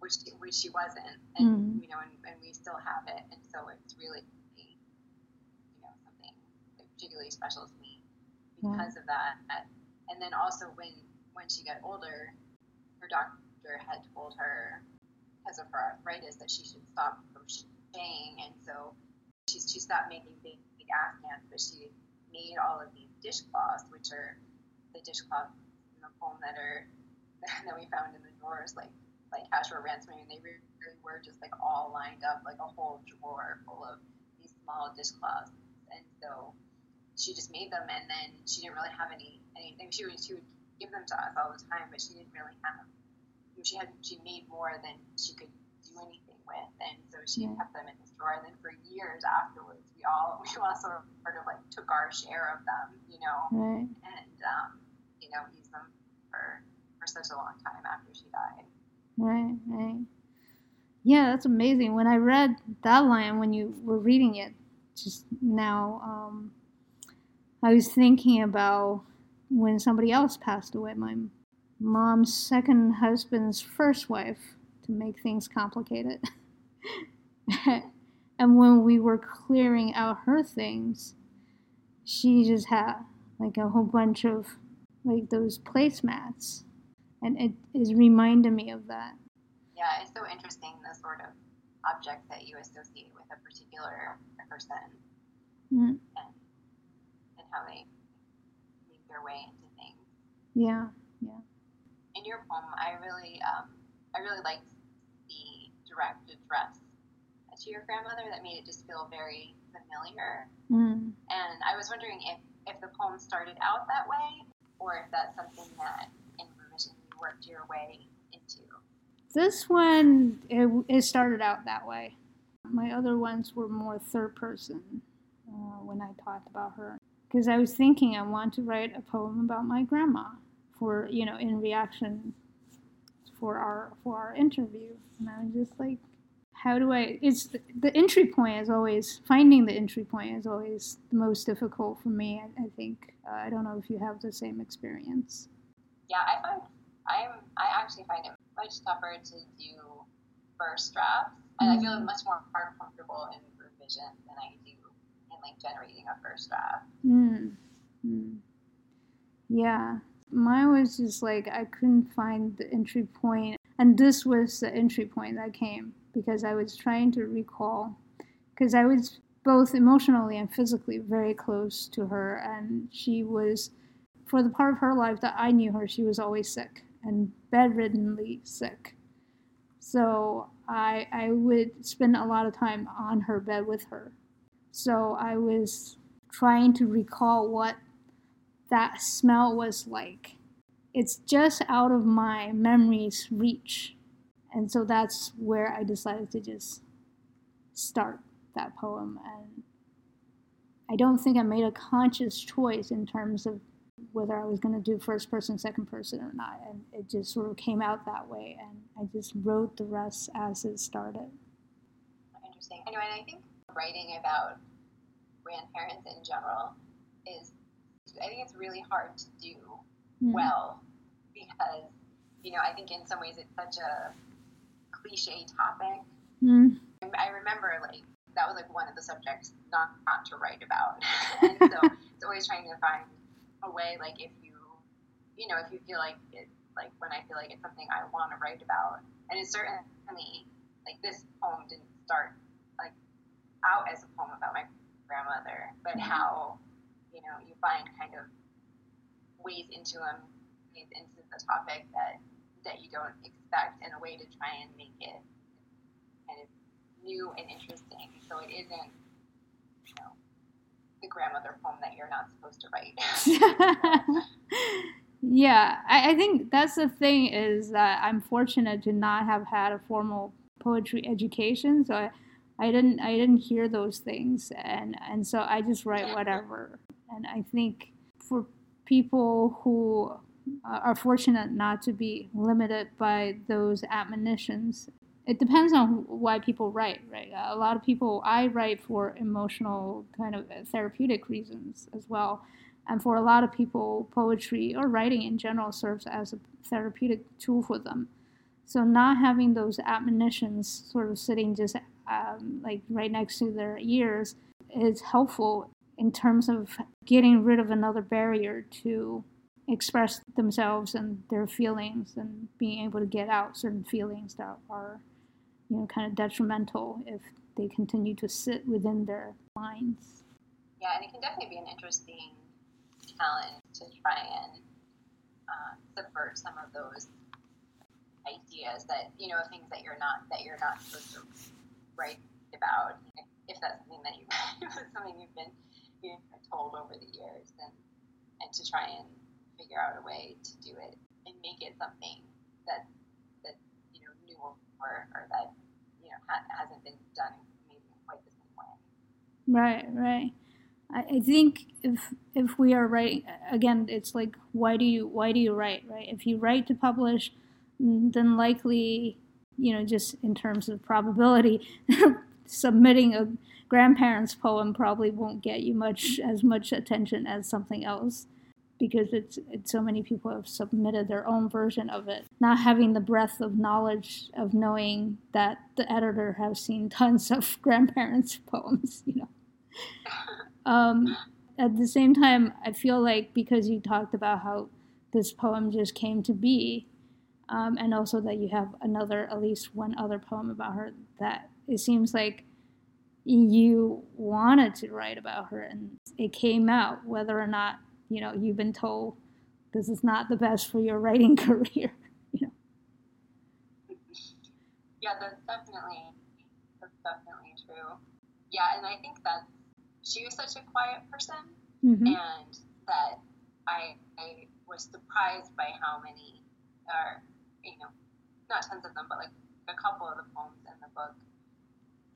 which she wasn't, and you know, and we still have it, and so it's really, you know, something particularly special to me because of that. And then also when she got older, her doctor had told her, because of her arthritis, that she should stop crocheting, and so she stopped making big Afghans, but she made all of these dishcloths, which are the dishcloths in the poem that we found in the drawers, like Ashra Ransoming, and they really were just like all lined up, like a whole drawer full of these small dishcloths, and so she just made them, and then she didn't really have anything. She would give them to us all the time, but she didn't really have them. She made more than she could do anything with, and so she kept them in this drawer. And then for years afterwards, we all sort of like took our share of them, you know, and you know, used them for such a long time after she died. Right. Yeah, that's amazing. When I read that line, when you were reading it just now, I was thinking about when somebody else passed away, my mom's second husband's first wife, to make things complicated. And when we were clearing out her things, she just had like a whole bunch of like those placemats, and it reminded me of that. Yeah, it's so interesting, the sort of object that you associate with a particular person, and how they way into things. Yeah. In your poem, I really liked the direct address to your grandmother. That made it just feel very familiar. And I was wondering if the poem started out that way, or if that's something that in revision you worked your way into. This one, it started out that way. My other ones were more third person when I talked about her. Because I was thinking I want to write a poem about my grandma for, you know, in reaction for our interview. And I was just like, how do I, it's the entry point is always, finding the entry point is always the most difficult for me, I think. I don't know if you have the same experience. Yeah, I actually find it much tougher to do first drafts, and I feel much more comfortable in revision than I do in like generating a first draft. Mm-hmm. Yeah, mine was just like I couldn't find the entry point, and this was the entry point that came because I was trying to recall, because I was both emotionally and physically very close to her, and she was, for the part of her life that I knew her, she was always sick and bedriddenly sick. So I would spend a lot of time on her bed with her. So I was trying to recall what that smell was like. It's just out of my memory's reach. And so that's where I decided to just start that poem. And I don't think I made a conscious choice in terms of whether I was going to do first person, second person or not. And it just sort of came out that way. And I just wrote the rest as it started. Interesting. Anyway, and I think writing about grandparents in general is, I think it's really hard to do well because, you know, I think in some ways it's such a cliche topic. Mm. I remember, like, that was, like, one of the subjects not to write about. And so it's always trying to find a way, like, if you know, if you feel like it, like when I feel like it's something I want to write about, and it's certainly like this poem didn't start like out as a poem about my grandmother, but how, you know, you find kind of ways into the topic that you don't expect, and a way to try and make it kind of new and interesting, so it isn't, you know, the grandmother poem that you're not supposed to write. Yeah, I think that's the thing, is that I'm fortunate to not have had a formal poetry education, so I didn't hear those things, and so I just write whatever. And I think for people who are fortunate not to be limited by those admonitions, it depends on why people write, right? A lot of people, I write for emotional kind of therapeutic reasons as well. And for a lot of people, poetry or writing in general serves as a therapeutic tool for them. So not having those admonitions sort of sitting just like right next to their ears is helpful in terms of getting rid of another barrier to express themselves and their feelings, and being able to get out certain feelings that are, you know, kind of detrimental if they continue to sit within their minds. Yeah, and it can definitely be an interesting challenge to try and subvert some of those ideas that, you know, things that you're not supposed to write about. If that's something that you've been, you know, told over the years, and to try and figure out a way to do it and make it something that you know, new or that, you know, hasn't been done maybe in quite the same way. Right. I think if we are writing, again, it's like why do you write, right? If you write to publish, then likely, you know, just in terms of probability, submitting a grandparent's poem probably won't get you as much attention as something else, because it's so many people have submitted their own version of it. Not having the breadth of knowledge of knowing that the editor has seen tons of grandparents' poems, you know. At the same time, I feel like because you talked about how this poem just came to be, and also that you have at least one other poem about her, that it seems like you wanted to write about her, and it came out whether or not, you know, you've been told this is not the best for your writing career, you know. Yeah, that's definitely true. Yeah, and I think that she was such a quiet person, and that I was surprised by how many, or, you know, not tons of them, but like a couple of the poems in the book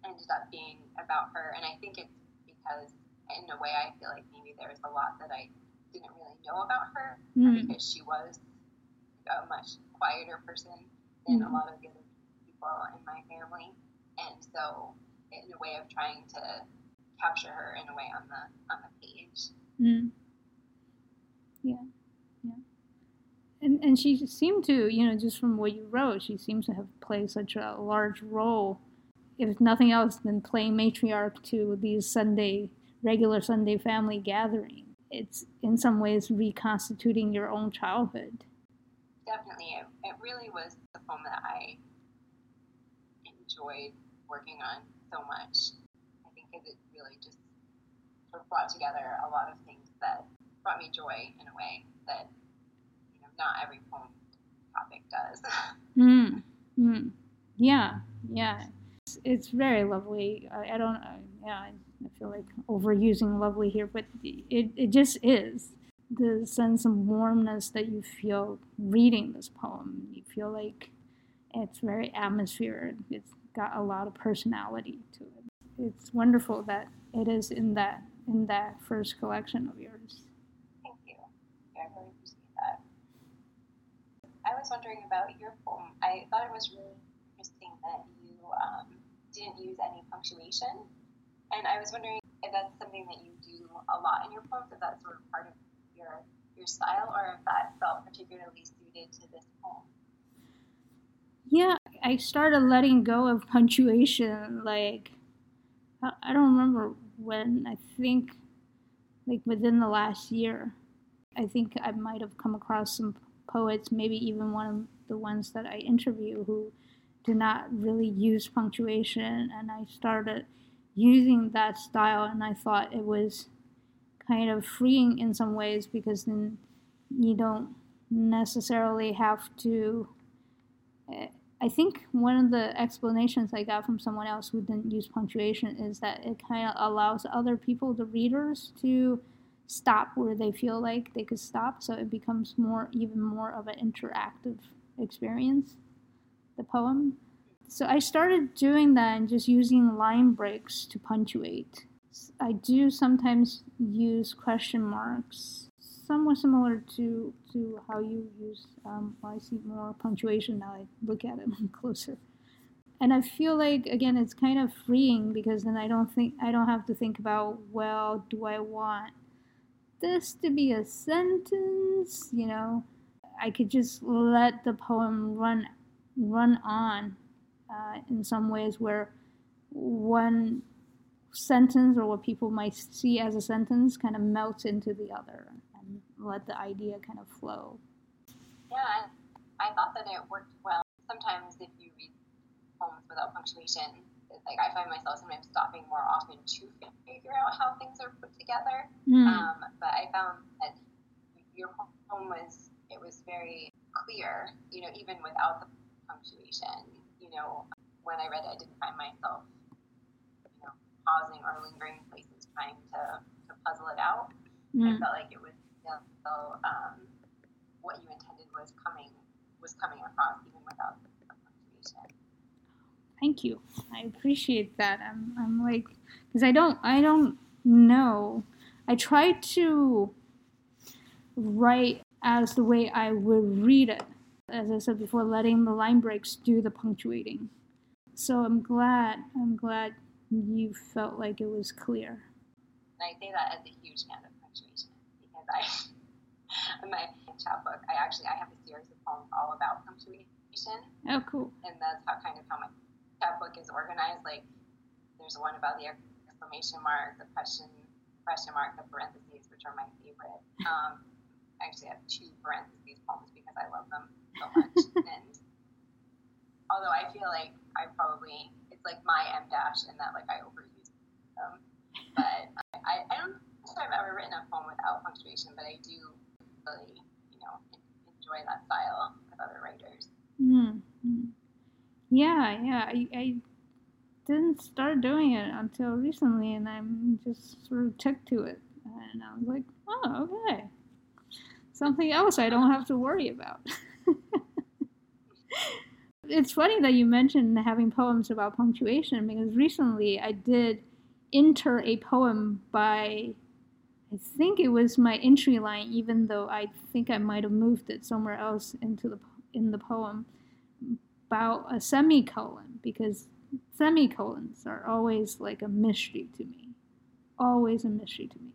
ended up being about her. And I think it's because, in a way, I feel like maybe there was a lot that I didn't really know about her, because she was a much quieter person than a lot of the other people in my family. And so, in a way of trying to capture her in a way on the page. Yeah. And she seemed to, just from what you wrote, she seems to have played such a large role, if nothing else than playing matriarch to these regular Sunday family gatherings. It's in some ways reconstituting your own childhood. Definitely. It really was the poem that I enjoyed working on so much. I think it really just brought together a lot of things that brought me joy in a way that not every poem topic does. Yeah. It's very lovely. I feel like overusing lovely here, but it just is. The sense of warmness that you feel reading this poem, you feel like it's very atmospheric. It's got a lot of personality to it. It's wonderful that it is in that first collection of yours. Thank you. Yeah, I really appreciate that. I was wondering about your poem. I thought it was really interesting that you didn't use any punctuation. And I was wondering if that's something that you do a lot in your poems, if that's sort of part of your style, or if that felt particularly suited to this poem. Yeah, I started letting go of punctuation, I don't remember when, I think, within the last year. I think I might have come across some poets, maybe even one of the ones that I interview, who did not really use punctuation, and I started using that style, and I thought it was kind of freeing in some ways, because then you don't necessarily have to. I think one of the explanations I got from someone else who didn't use punctuation is that it kind of allows other people, the readers, to stop where they feel like they could stop, so it becomes even more of an interactive experience, the poem. So I started doing that and just using line breaks to punctuate. I do sometimes use question marks, somewhat similar to how you use, I see more punctuation now I look at it closer. And I feel like, again, it's kind of freeing, because then I don't have to think about, well, do I want this to be a sentence? I could just let the poem run on. In some ways where one sentence, or what people might see as a sentence, kind of melts into the other and let the idea kind of flow. Yeah, I thought that it worked well. Sometimes if you read poems without punctuation, it's I find myself sometimes stopping more often to figure out how things are put together. But I found that your poem was very clear, even without the punctuation. When I read it, I didn't find myself, pausing or lingering in places trying to puzzle it out. I felt like it was what you intended was coming across even without the punctuation. Thank you. I appreciate that. I'm because I don't know. I try to write as the way I would read it. As I said before, letting the line breaks do the punctuating. So I'm glad you felt like it was clear. I say that as a huge fan of punctuation, because in my chapbook, I have a series of poems all about punctuation. Oh, cool. And that's how my chapbook is organized. There's one about the exclamation mark, the question mark, the parentheses, which are my favorite. Actually, I have two parentheses poems because I love them so much. And although I feel like I probably, it's my M-dash in that I overuse them. But I don't think I've ever written a poem without punctuation, but I do really, enjoy that style with other writers. Yeah. I didn't start doing it until recently, and I'm just sort of took to it. And I was like, oh, okay. Something else I don't have to worry about. It's funny that you mentioned having poems about punctuation, because recently I did enter a poem by, I think it was my entry line, even though I think I might have moved it somewhere else in the poem, about a semicolon, because semicolons are always like a mystery to me. Always a mystery to me.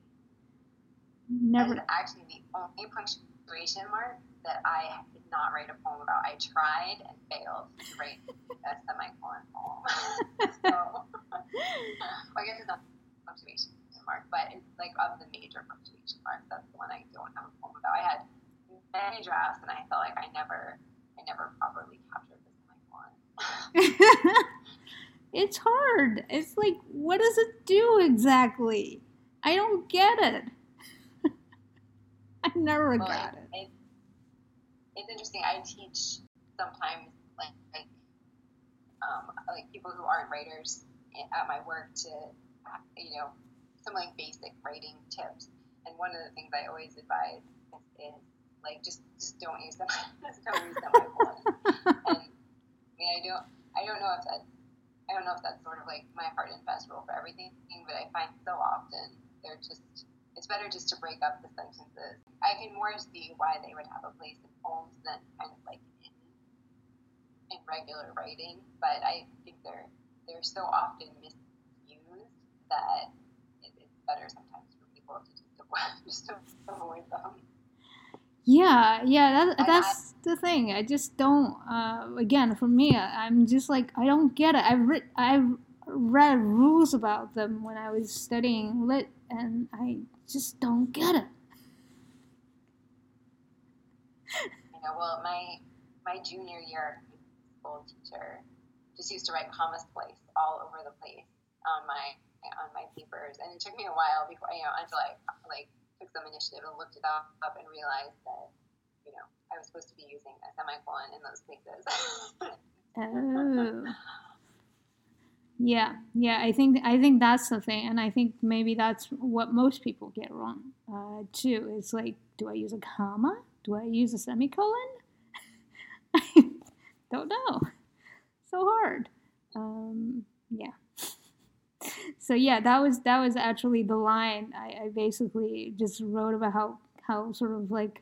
Never. That's actually the only punctuation mark that I did not write a poem about. I tried and failed to write a semicolon poem. So, I guess it's not a punctuation mark, but it's like of the major punctuation marks, that's the one I don't have a poem about. I had many drafts, and I felt like I never properly captured the semicolon. It's hard. It's like, what does it do exactly? I don't get it. I never got it. It's interesting. I teach sometimes, like people who aren't writers at my work to, you know, some like basic writing tips. And one of the things I always advise is like just don't use them. Just don't use them like one. And I mean, I don't know if that's sort of like my heart and best rule for everything, but I find so often they're just. It's better just to break up the sentences. I can more see why they would have a place in poems than kind of like in regular writing. But I think they're so often misused that it's better sometimes for people to just avoid them. Yeah, that's the thing. I just don't. Again, for me, I'm just like I don't get it. I read rules about them when I was studying lit, and I just don't get it. You know, well, my junior year school teacher just used to write comma splice all over the place on my papers, and it took me a while before until I like took some initiative and looked it up and realized that I was supposed to be using a semicolon in those places. Oh. Yeah. I think that's the thing, and I think maybe that's what most people get wrong too. It's like, do I use a comma? Do I use a semicolon? I don't know. So hard. Yeah. So yeah, that was actually the line I basically just wrote about how sort of like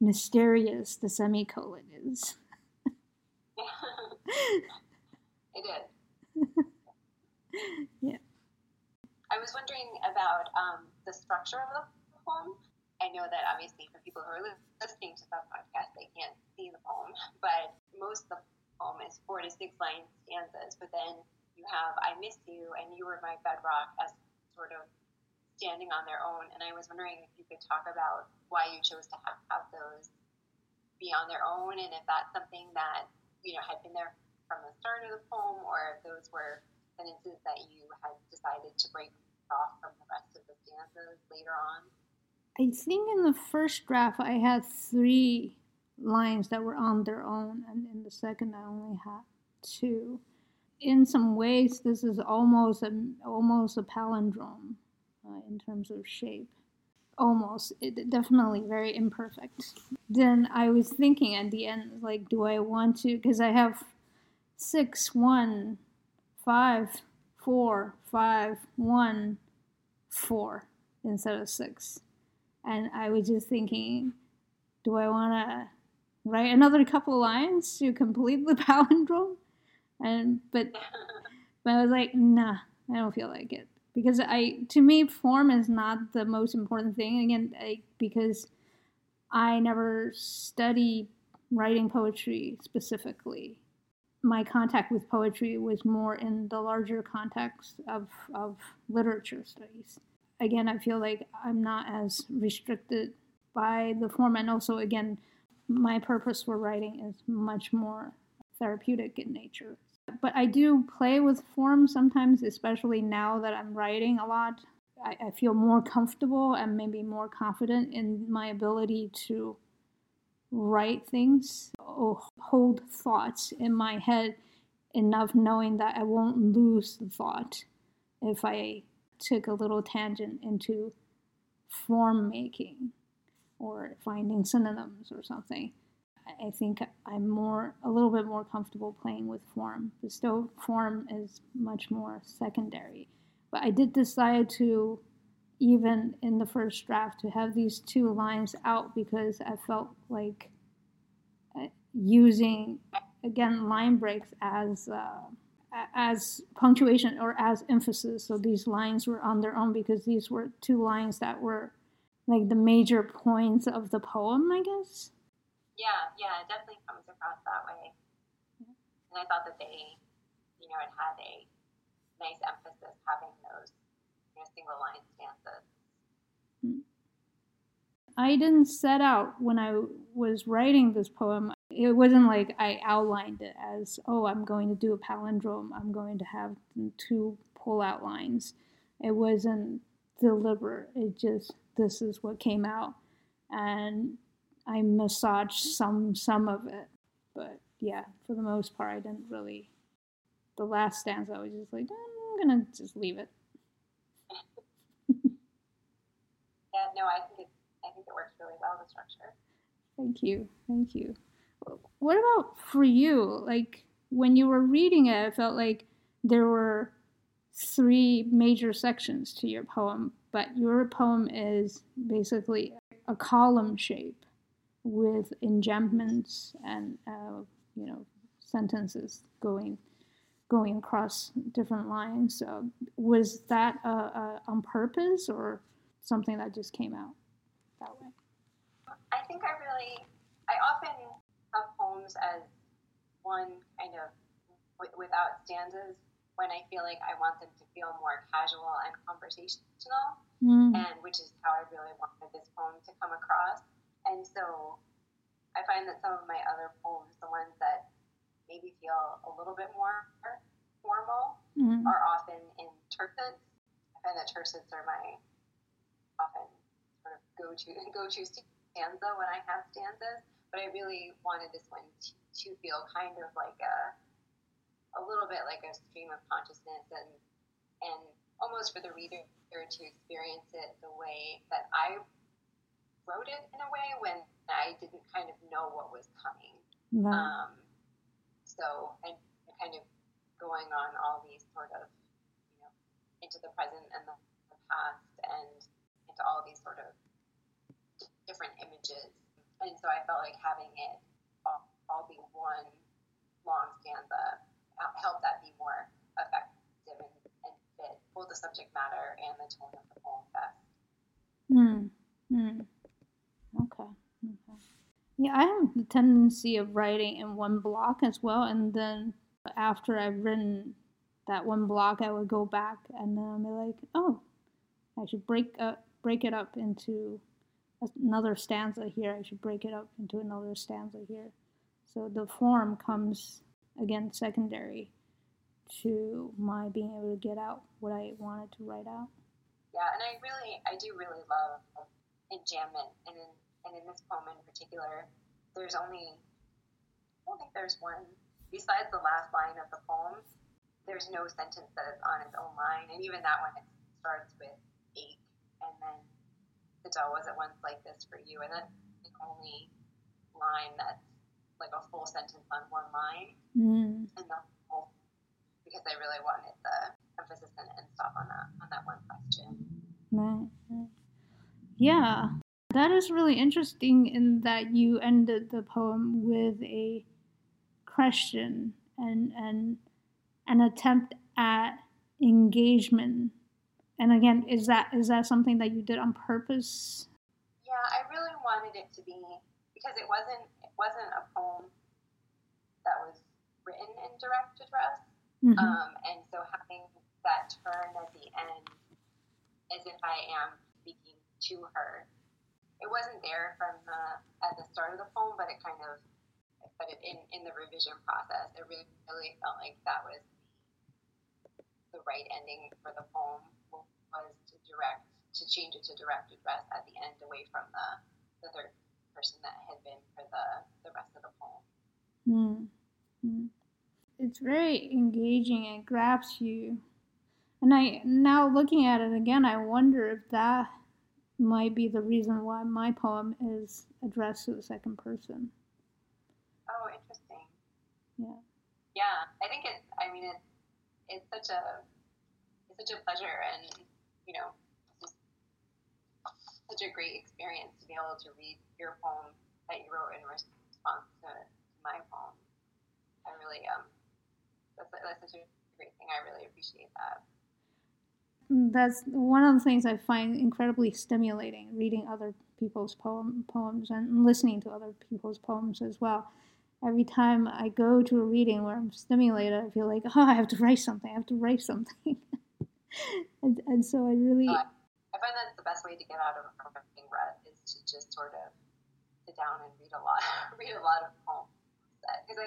mysterious the semicolon is. It is. Yeah. I was wondering about the structure of the poem. I know that obviously for people who are listening to the podcast, they can't see the poem, but most of the poem is 4 to 6 line stanzas. But then you have "I Miss You" and "You Were My Bedrock" as sort of standing on their own. And I was wondering if you could talk about why you chose to have those be on their own, and if that's something that had been there from the start of the poem, or if those were sentences that you had decided to break off from the rest of the stanzas later on? I think in the first draft I had 3 lines that were on their own, and in the second I only had 2. In some ways, this is almost a palindrome in terms of shape. Almost. It definitely very imperfect. Then I was thinking at the end, like, do I want to? Because I have 6, 1, 5, 4, 5, 1, 4 instead of 6. And I was just thinking, do I want to write another couple lines to complete the palindrome? But I was like, nah, I don't feel like it, because to me form is not the most important thing. Again, because I never studied writing poetry specifically. My contact with poetry was more in the larger context of literature studies. Again, I feel like I'm not as restricted by the form, and also, again, my purpose for writing is much more therapeutic in nature. But I do play with form sometimes, especially now that I'm writing a lot. I feel more comfortable and maybe more confident in my ability to write things or hold thoughts in my head enough, knowing that I won't lose the thought if I took a little tangent into form making or finding synonyms or something. I think I'm a little bit more comfortable playing with form. The form is much more secondary. But I did decide to, even in the first draft, to have these two lines out because I felt like using, again, line breaks as punctuation or as emphasis. So these lines were on their own because these were two lines that were like the major points of the poem, I guess. Yeah, it definitely comes across that way. Yeah. And I thought that they, it had a nice emphasis having those single line stanzas. I didn't set out when I was writing this poem. It wasn't like I outlined it as, I'm going to do a palindrome. I'm going to have two pull-out lines. It wasn't deliberate. It just, this is what came out. And I massaged some of it. But yeah, for the most part, I didn't really. The last stanza, I was just like, I'm going to just leave it. Yeah, no, I think it works really well, the structure. Thank you. What about for you? Like, when you were reading it, I felt like there were three major sections to your poem, but your poem is basically a column shape with enjambments and sentences going across different lines. So was that on purpose or something that just came out that way? I think I often have poems as one kind of without stanzas when I feel like I want them to feel more casual and conversational, and which is how I really wanted this poem to come across. And so I find that some of my other poems, the ones that maybe feel a little bit more formal, are often in tercets. I find that tercets are my often sort of go-to stanza when I have stanzas. But I really wanted this one to feel kind of like a little bit like a stream of consciousness and almost for the reader to experience it the way that I wrote it, in a way when I didn't kind of know what was coming. No. So I'm kind of going on all these sort of, into the present and the past and into all these sort of different images. And so I felt like having it all be one long stanza helped that be more effective and fit both the subject matter and the tone of the poem best. Okay. Yeah, I have the tendency of writing in one block as well, and then after I've written that one block, I would go back and then I'll be like, I should break it up into another stanza here. I should break it up into another stanza here. So the form comes, again, secondary to my being able to get out what I wanted to write out. Yeah, and I do really love enjambment, and in this poem in particular, I don't think there's one, besides the last line of the poem, there's no sentence that is on its own line, and even that one, it starts with ache, and then the doll was at once like this for you, and that's the only line that's like a full sentence on one line, and that's whole, because I really wanted the emphasis and stop on that one question. Mm-hmm. Yeah, that is really interesting in that you ended the poem with a question and an attempt at engagement. And again, is that something that you did on purpose? Yeah, I really wanted it to be, because it wasn't a poem that was written in direct address, and so having that turn at the end, as if I am speaking to her. It wasn't there from at the start of the poem, but it kind of, in the revision process, it really felt like that was the right ending for the poem, was to change it to direct address at the end, away from the third person that had been for the rest of the poem. Mm-hmm. It's very engaging and grabs you. And I, now looking at it again, I wonder if that might be the reason why my poem is addressed to the second person. Yeah, I think it's, I mean, it's such a pleasure, and, you know, just such a great experience to be able to read your poem that you wrote in response to my poem. I really, that's such a great thing. I really appreciate that. That's one of the things I find incredibly stimulating, reading other people's poems and listening to other people's poems as well. Every time I go to a reading where I'm stimulated, I feel like, oh, I have to write something. and so I really... I find that's the best way to get out of being read, is to just sort of sit down and read a lot of poems. Because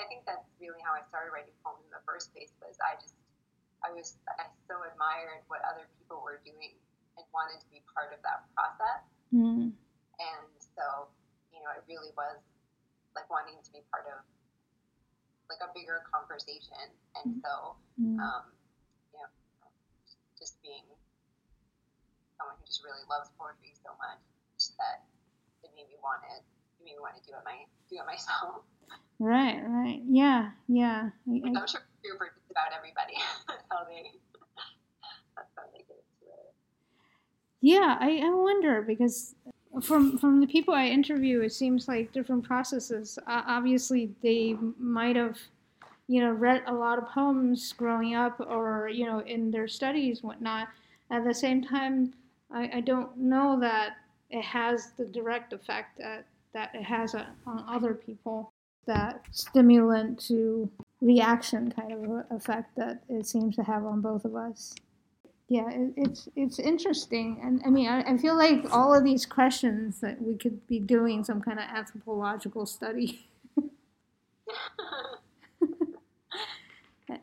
I think that's really how I started writing poems in the first place, was I so admired what other people were doing and wanted to be part of that process. Mm. And so, you know, it really was like wanting to be part of like a bigger conversation. And so, you know, just being someone who just really loves poetry so much that it made me want to do it myself. Right. Yeah. I'm sure Uber just about everybody. That's how they get into it. Yeah, I wonder, because from the people I interview, it seems like different processes. Obviously, they might have, you know, read a lot of poems growing up, or, you know, in their studies, whatnot. At the same time, I don't know that it has the direct effect that it has on other people. That stimulant to reaction kind of effect that it seems to have on both of us. Yeah, it's interesting. And I mean, I feel like all of these questions, that we could be doing some kind of anthropological study.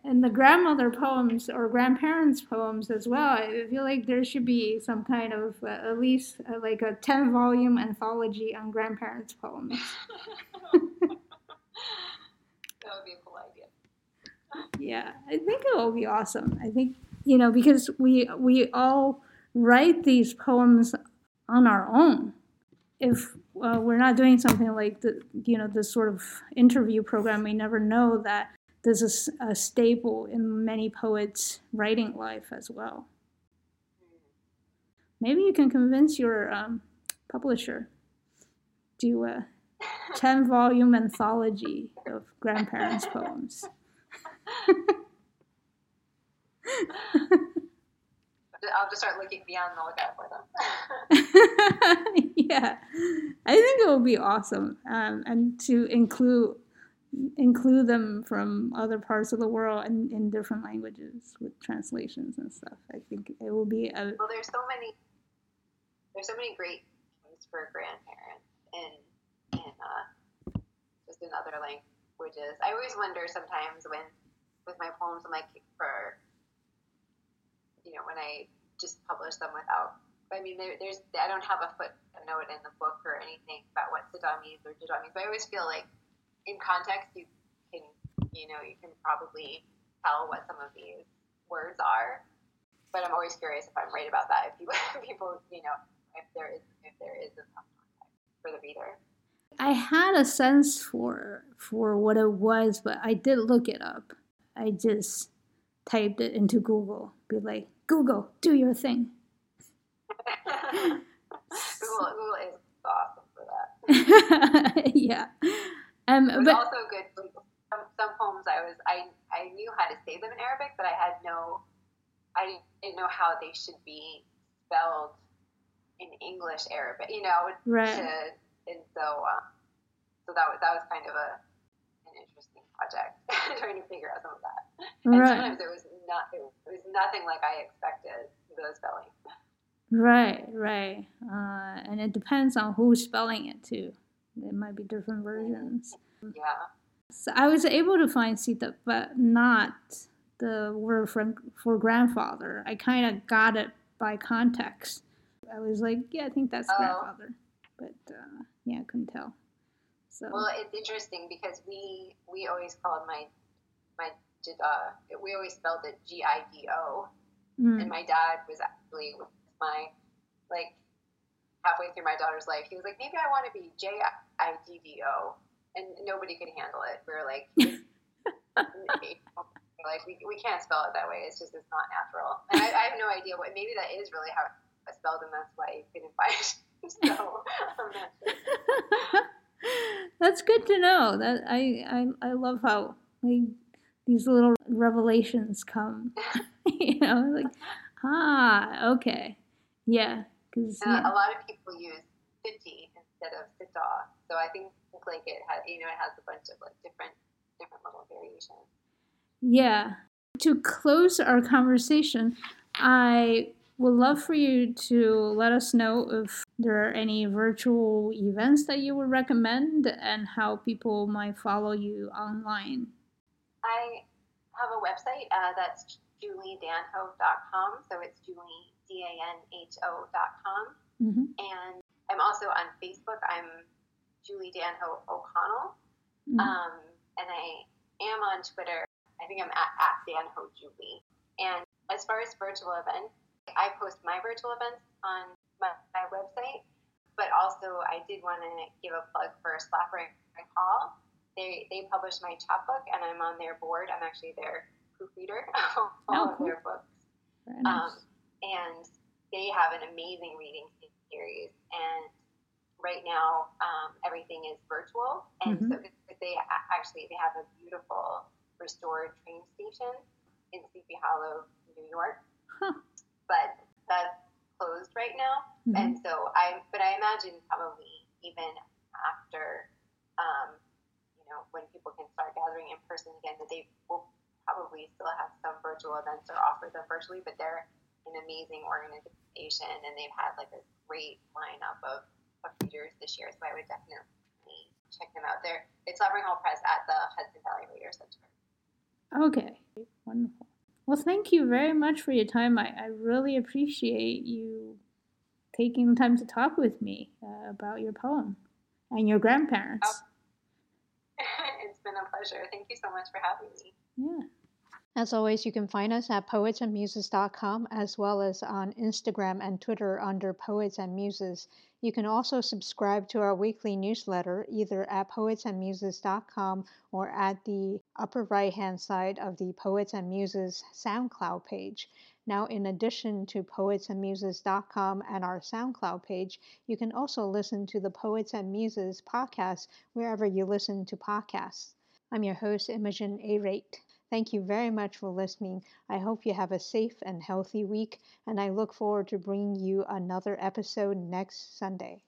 And the grandmother poems or grandparents' poems as well, I feel like there should be some kind of, at least like a 10-volume anthology on grandparents' poems. That would be a cool idea. Yeah, I think it will be awesome. I think, you know, because we all write these poems on our own. If we're not doing something like the, you know, this sort of interview program, we never know that this is a staple in many poets' writing life as well. Maybe you can convince your publisher to 10-volume anthology of grandparents' poems. I'll just start looking beyond the lookout for them. Yeah, I think it will be awesome, and to include them from other parts of the world and in different languages with translations and stuff. I think it will be a... Well, there's so many great things for grandparents and just in other languages. I always wonder sometimes when, with my poems, I'm like, for, you know, when I just publish them without, I mean, there's, I don't have a footnote in the book or anything about what Sidam means or Jidam means, but I always feel like in context, you can probably tell what some of these words are. But I'm always curious if I'm right about that, if people, you know, if there is a context for the reader. I had a sense for what it was, but I did look it up. I just typed it into Google. Be like, Google, do your thing. Google is awesome for that. Yeah. It was also good. Some poems I knew how to say them in Arabic, but I didn't know how they should be spelled in English Arabic, you know. Right. So that was kind of an interesting project, trying to figure out some of that. And right. Sometimes it was nothing like I expected the spelling. Right. And it depends on who's spelling it too. There might be different versions. Yeah. So I was able to find Sita, but not the word for grandfather. I kind of got it by context. I was like, yeah, I think that's grandfather. But, yeah, I couldn't tell. So. Well, it's interesting because we always called my we always spelled it Gido. Mm. And my dad was actually with my, like, halfway through my daughter's life, he was like, maybe I want to be Jiddo, and nobody could handle it. We were like, Like we can't spell it that way. It's just, it's not natural. And I have no idea what, maybe that is really how it's spelled, and that's why you couldn't find it. So I'm not sure. That's good to know. That I love how these little revelations come. You know, like, okay, yeah. A lot of people use city instead of sita, so I think like it has, you know, it has a bunch of like different little variations. Yeah. To close our conversation, I would love for you to let us know if there are any virtual events that you would recommend and how people might follow you online. I have a website that's juliedanho.com. So it's Julie, DANHO.com. Mm-hmm. And I'm also on Facebook. I'm Julie Danho O'Connell. Mm-hmm. And I am on Twitter. I think I'm at Danho Julie. And as far as virtual events, I post my virtual events on my website, but also I did want to give a plug for Slappering Hall. They publish my chapbook, and I'm on their board. I'm actually their proofreader of all of their books. Nice. And they have an amazing reading series. And right now, everything is virtual. And mm-hmm. so they have a beautiful restored train station in Sleepy Hollow, New York, but that's closed right now. Mm-hmm. And so I imagine probably even after, you know, when people can start gathering in person again, that they will probably still have some virtual events or offer them virtually, but they're an amazing organization, and they've had like a great lineup of readers this year. So I would definitely check them out there. It's Labyrinth Hall Press at the Hudson Valley Writer Center. Okay, wonderful. Well, thank you very much for your time. I really appreciate you taking time to talk with me about your poem and your grandparents. Oh. It's been a pleasure. Thank you so much for having me. Yeah. As always, you can find us at poetsandmuses.com, as well as on Instagram and Twitter under Poets and Muses. You can also subscribe to our weekly newsletter either at poetsandmuses.com or at the upper right-hand side of the Poets and Muses SoundCloud page. Now, in addition to poetsandmuses.com and our SoundCloud page, you can also listen to the Poets and Muses podcast wherever you listen to podcasts. I'm your host, Imogen Arate. Thank you very much for listening. I hope you have a safe and healthy week, and I look forward to bringing you another episode next Sunday.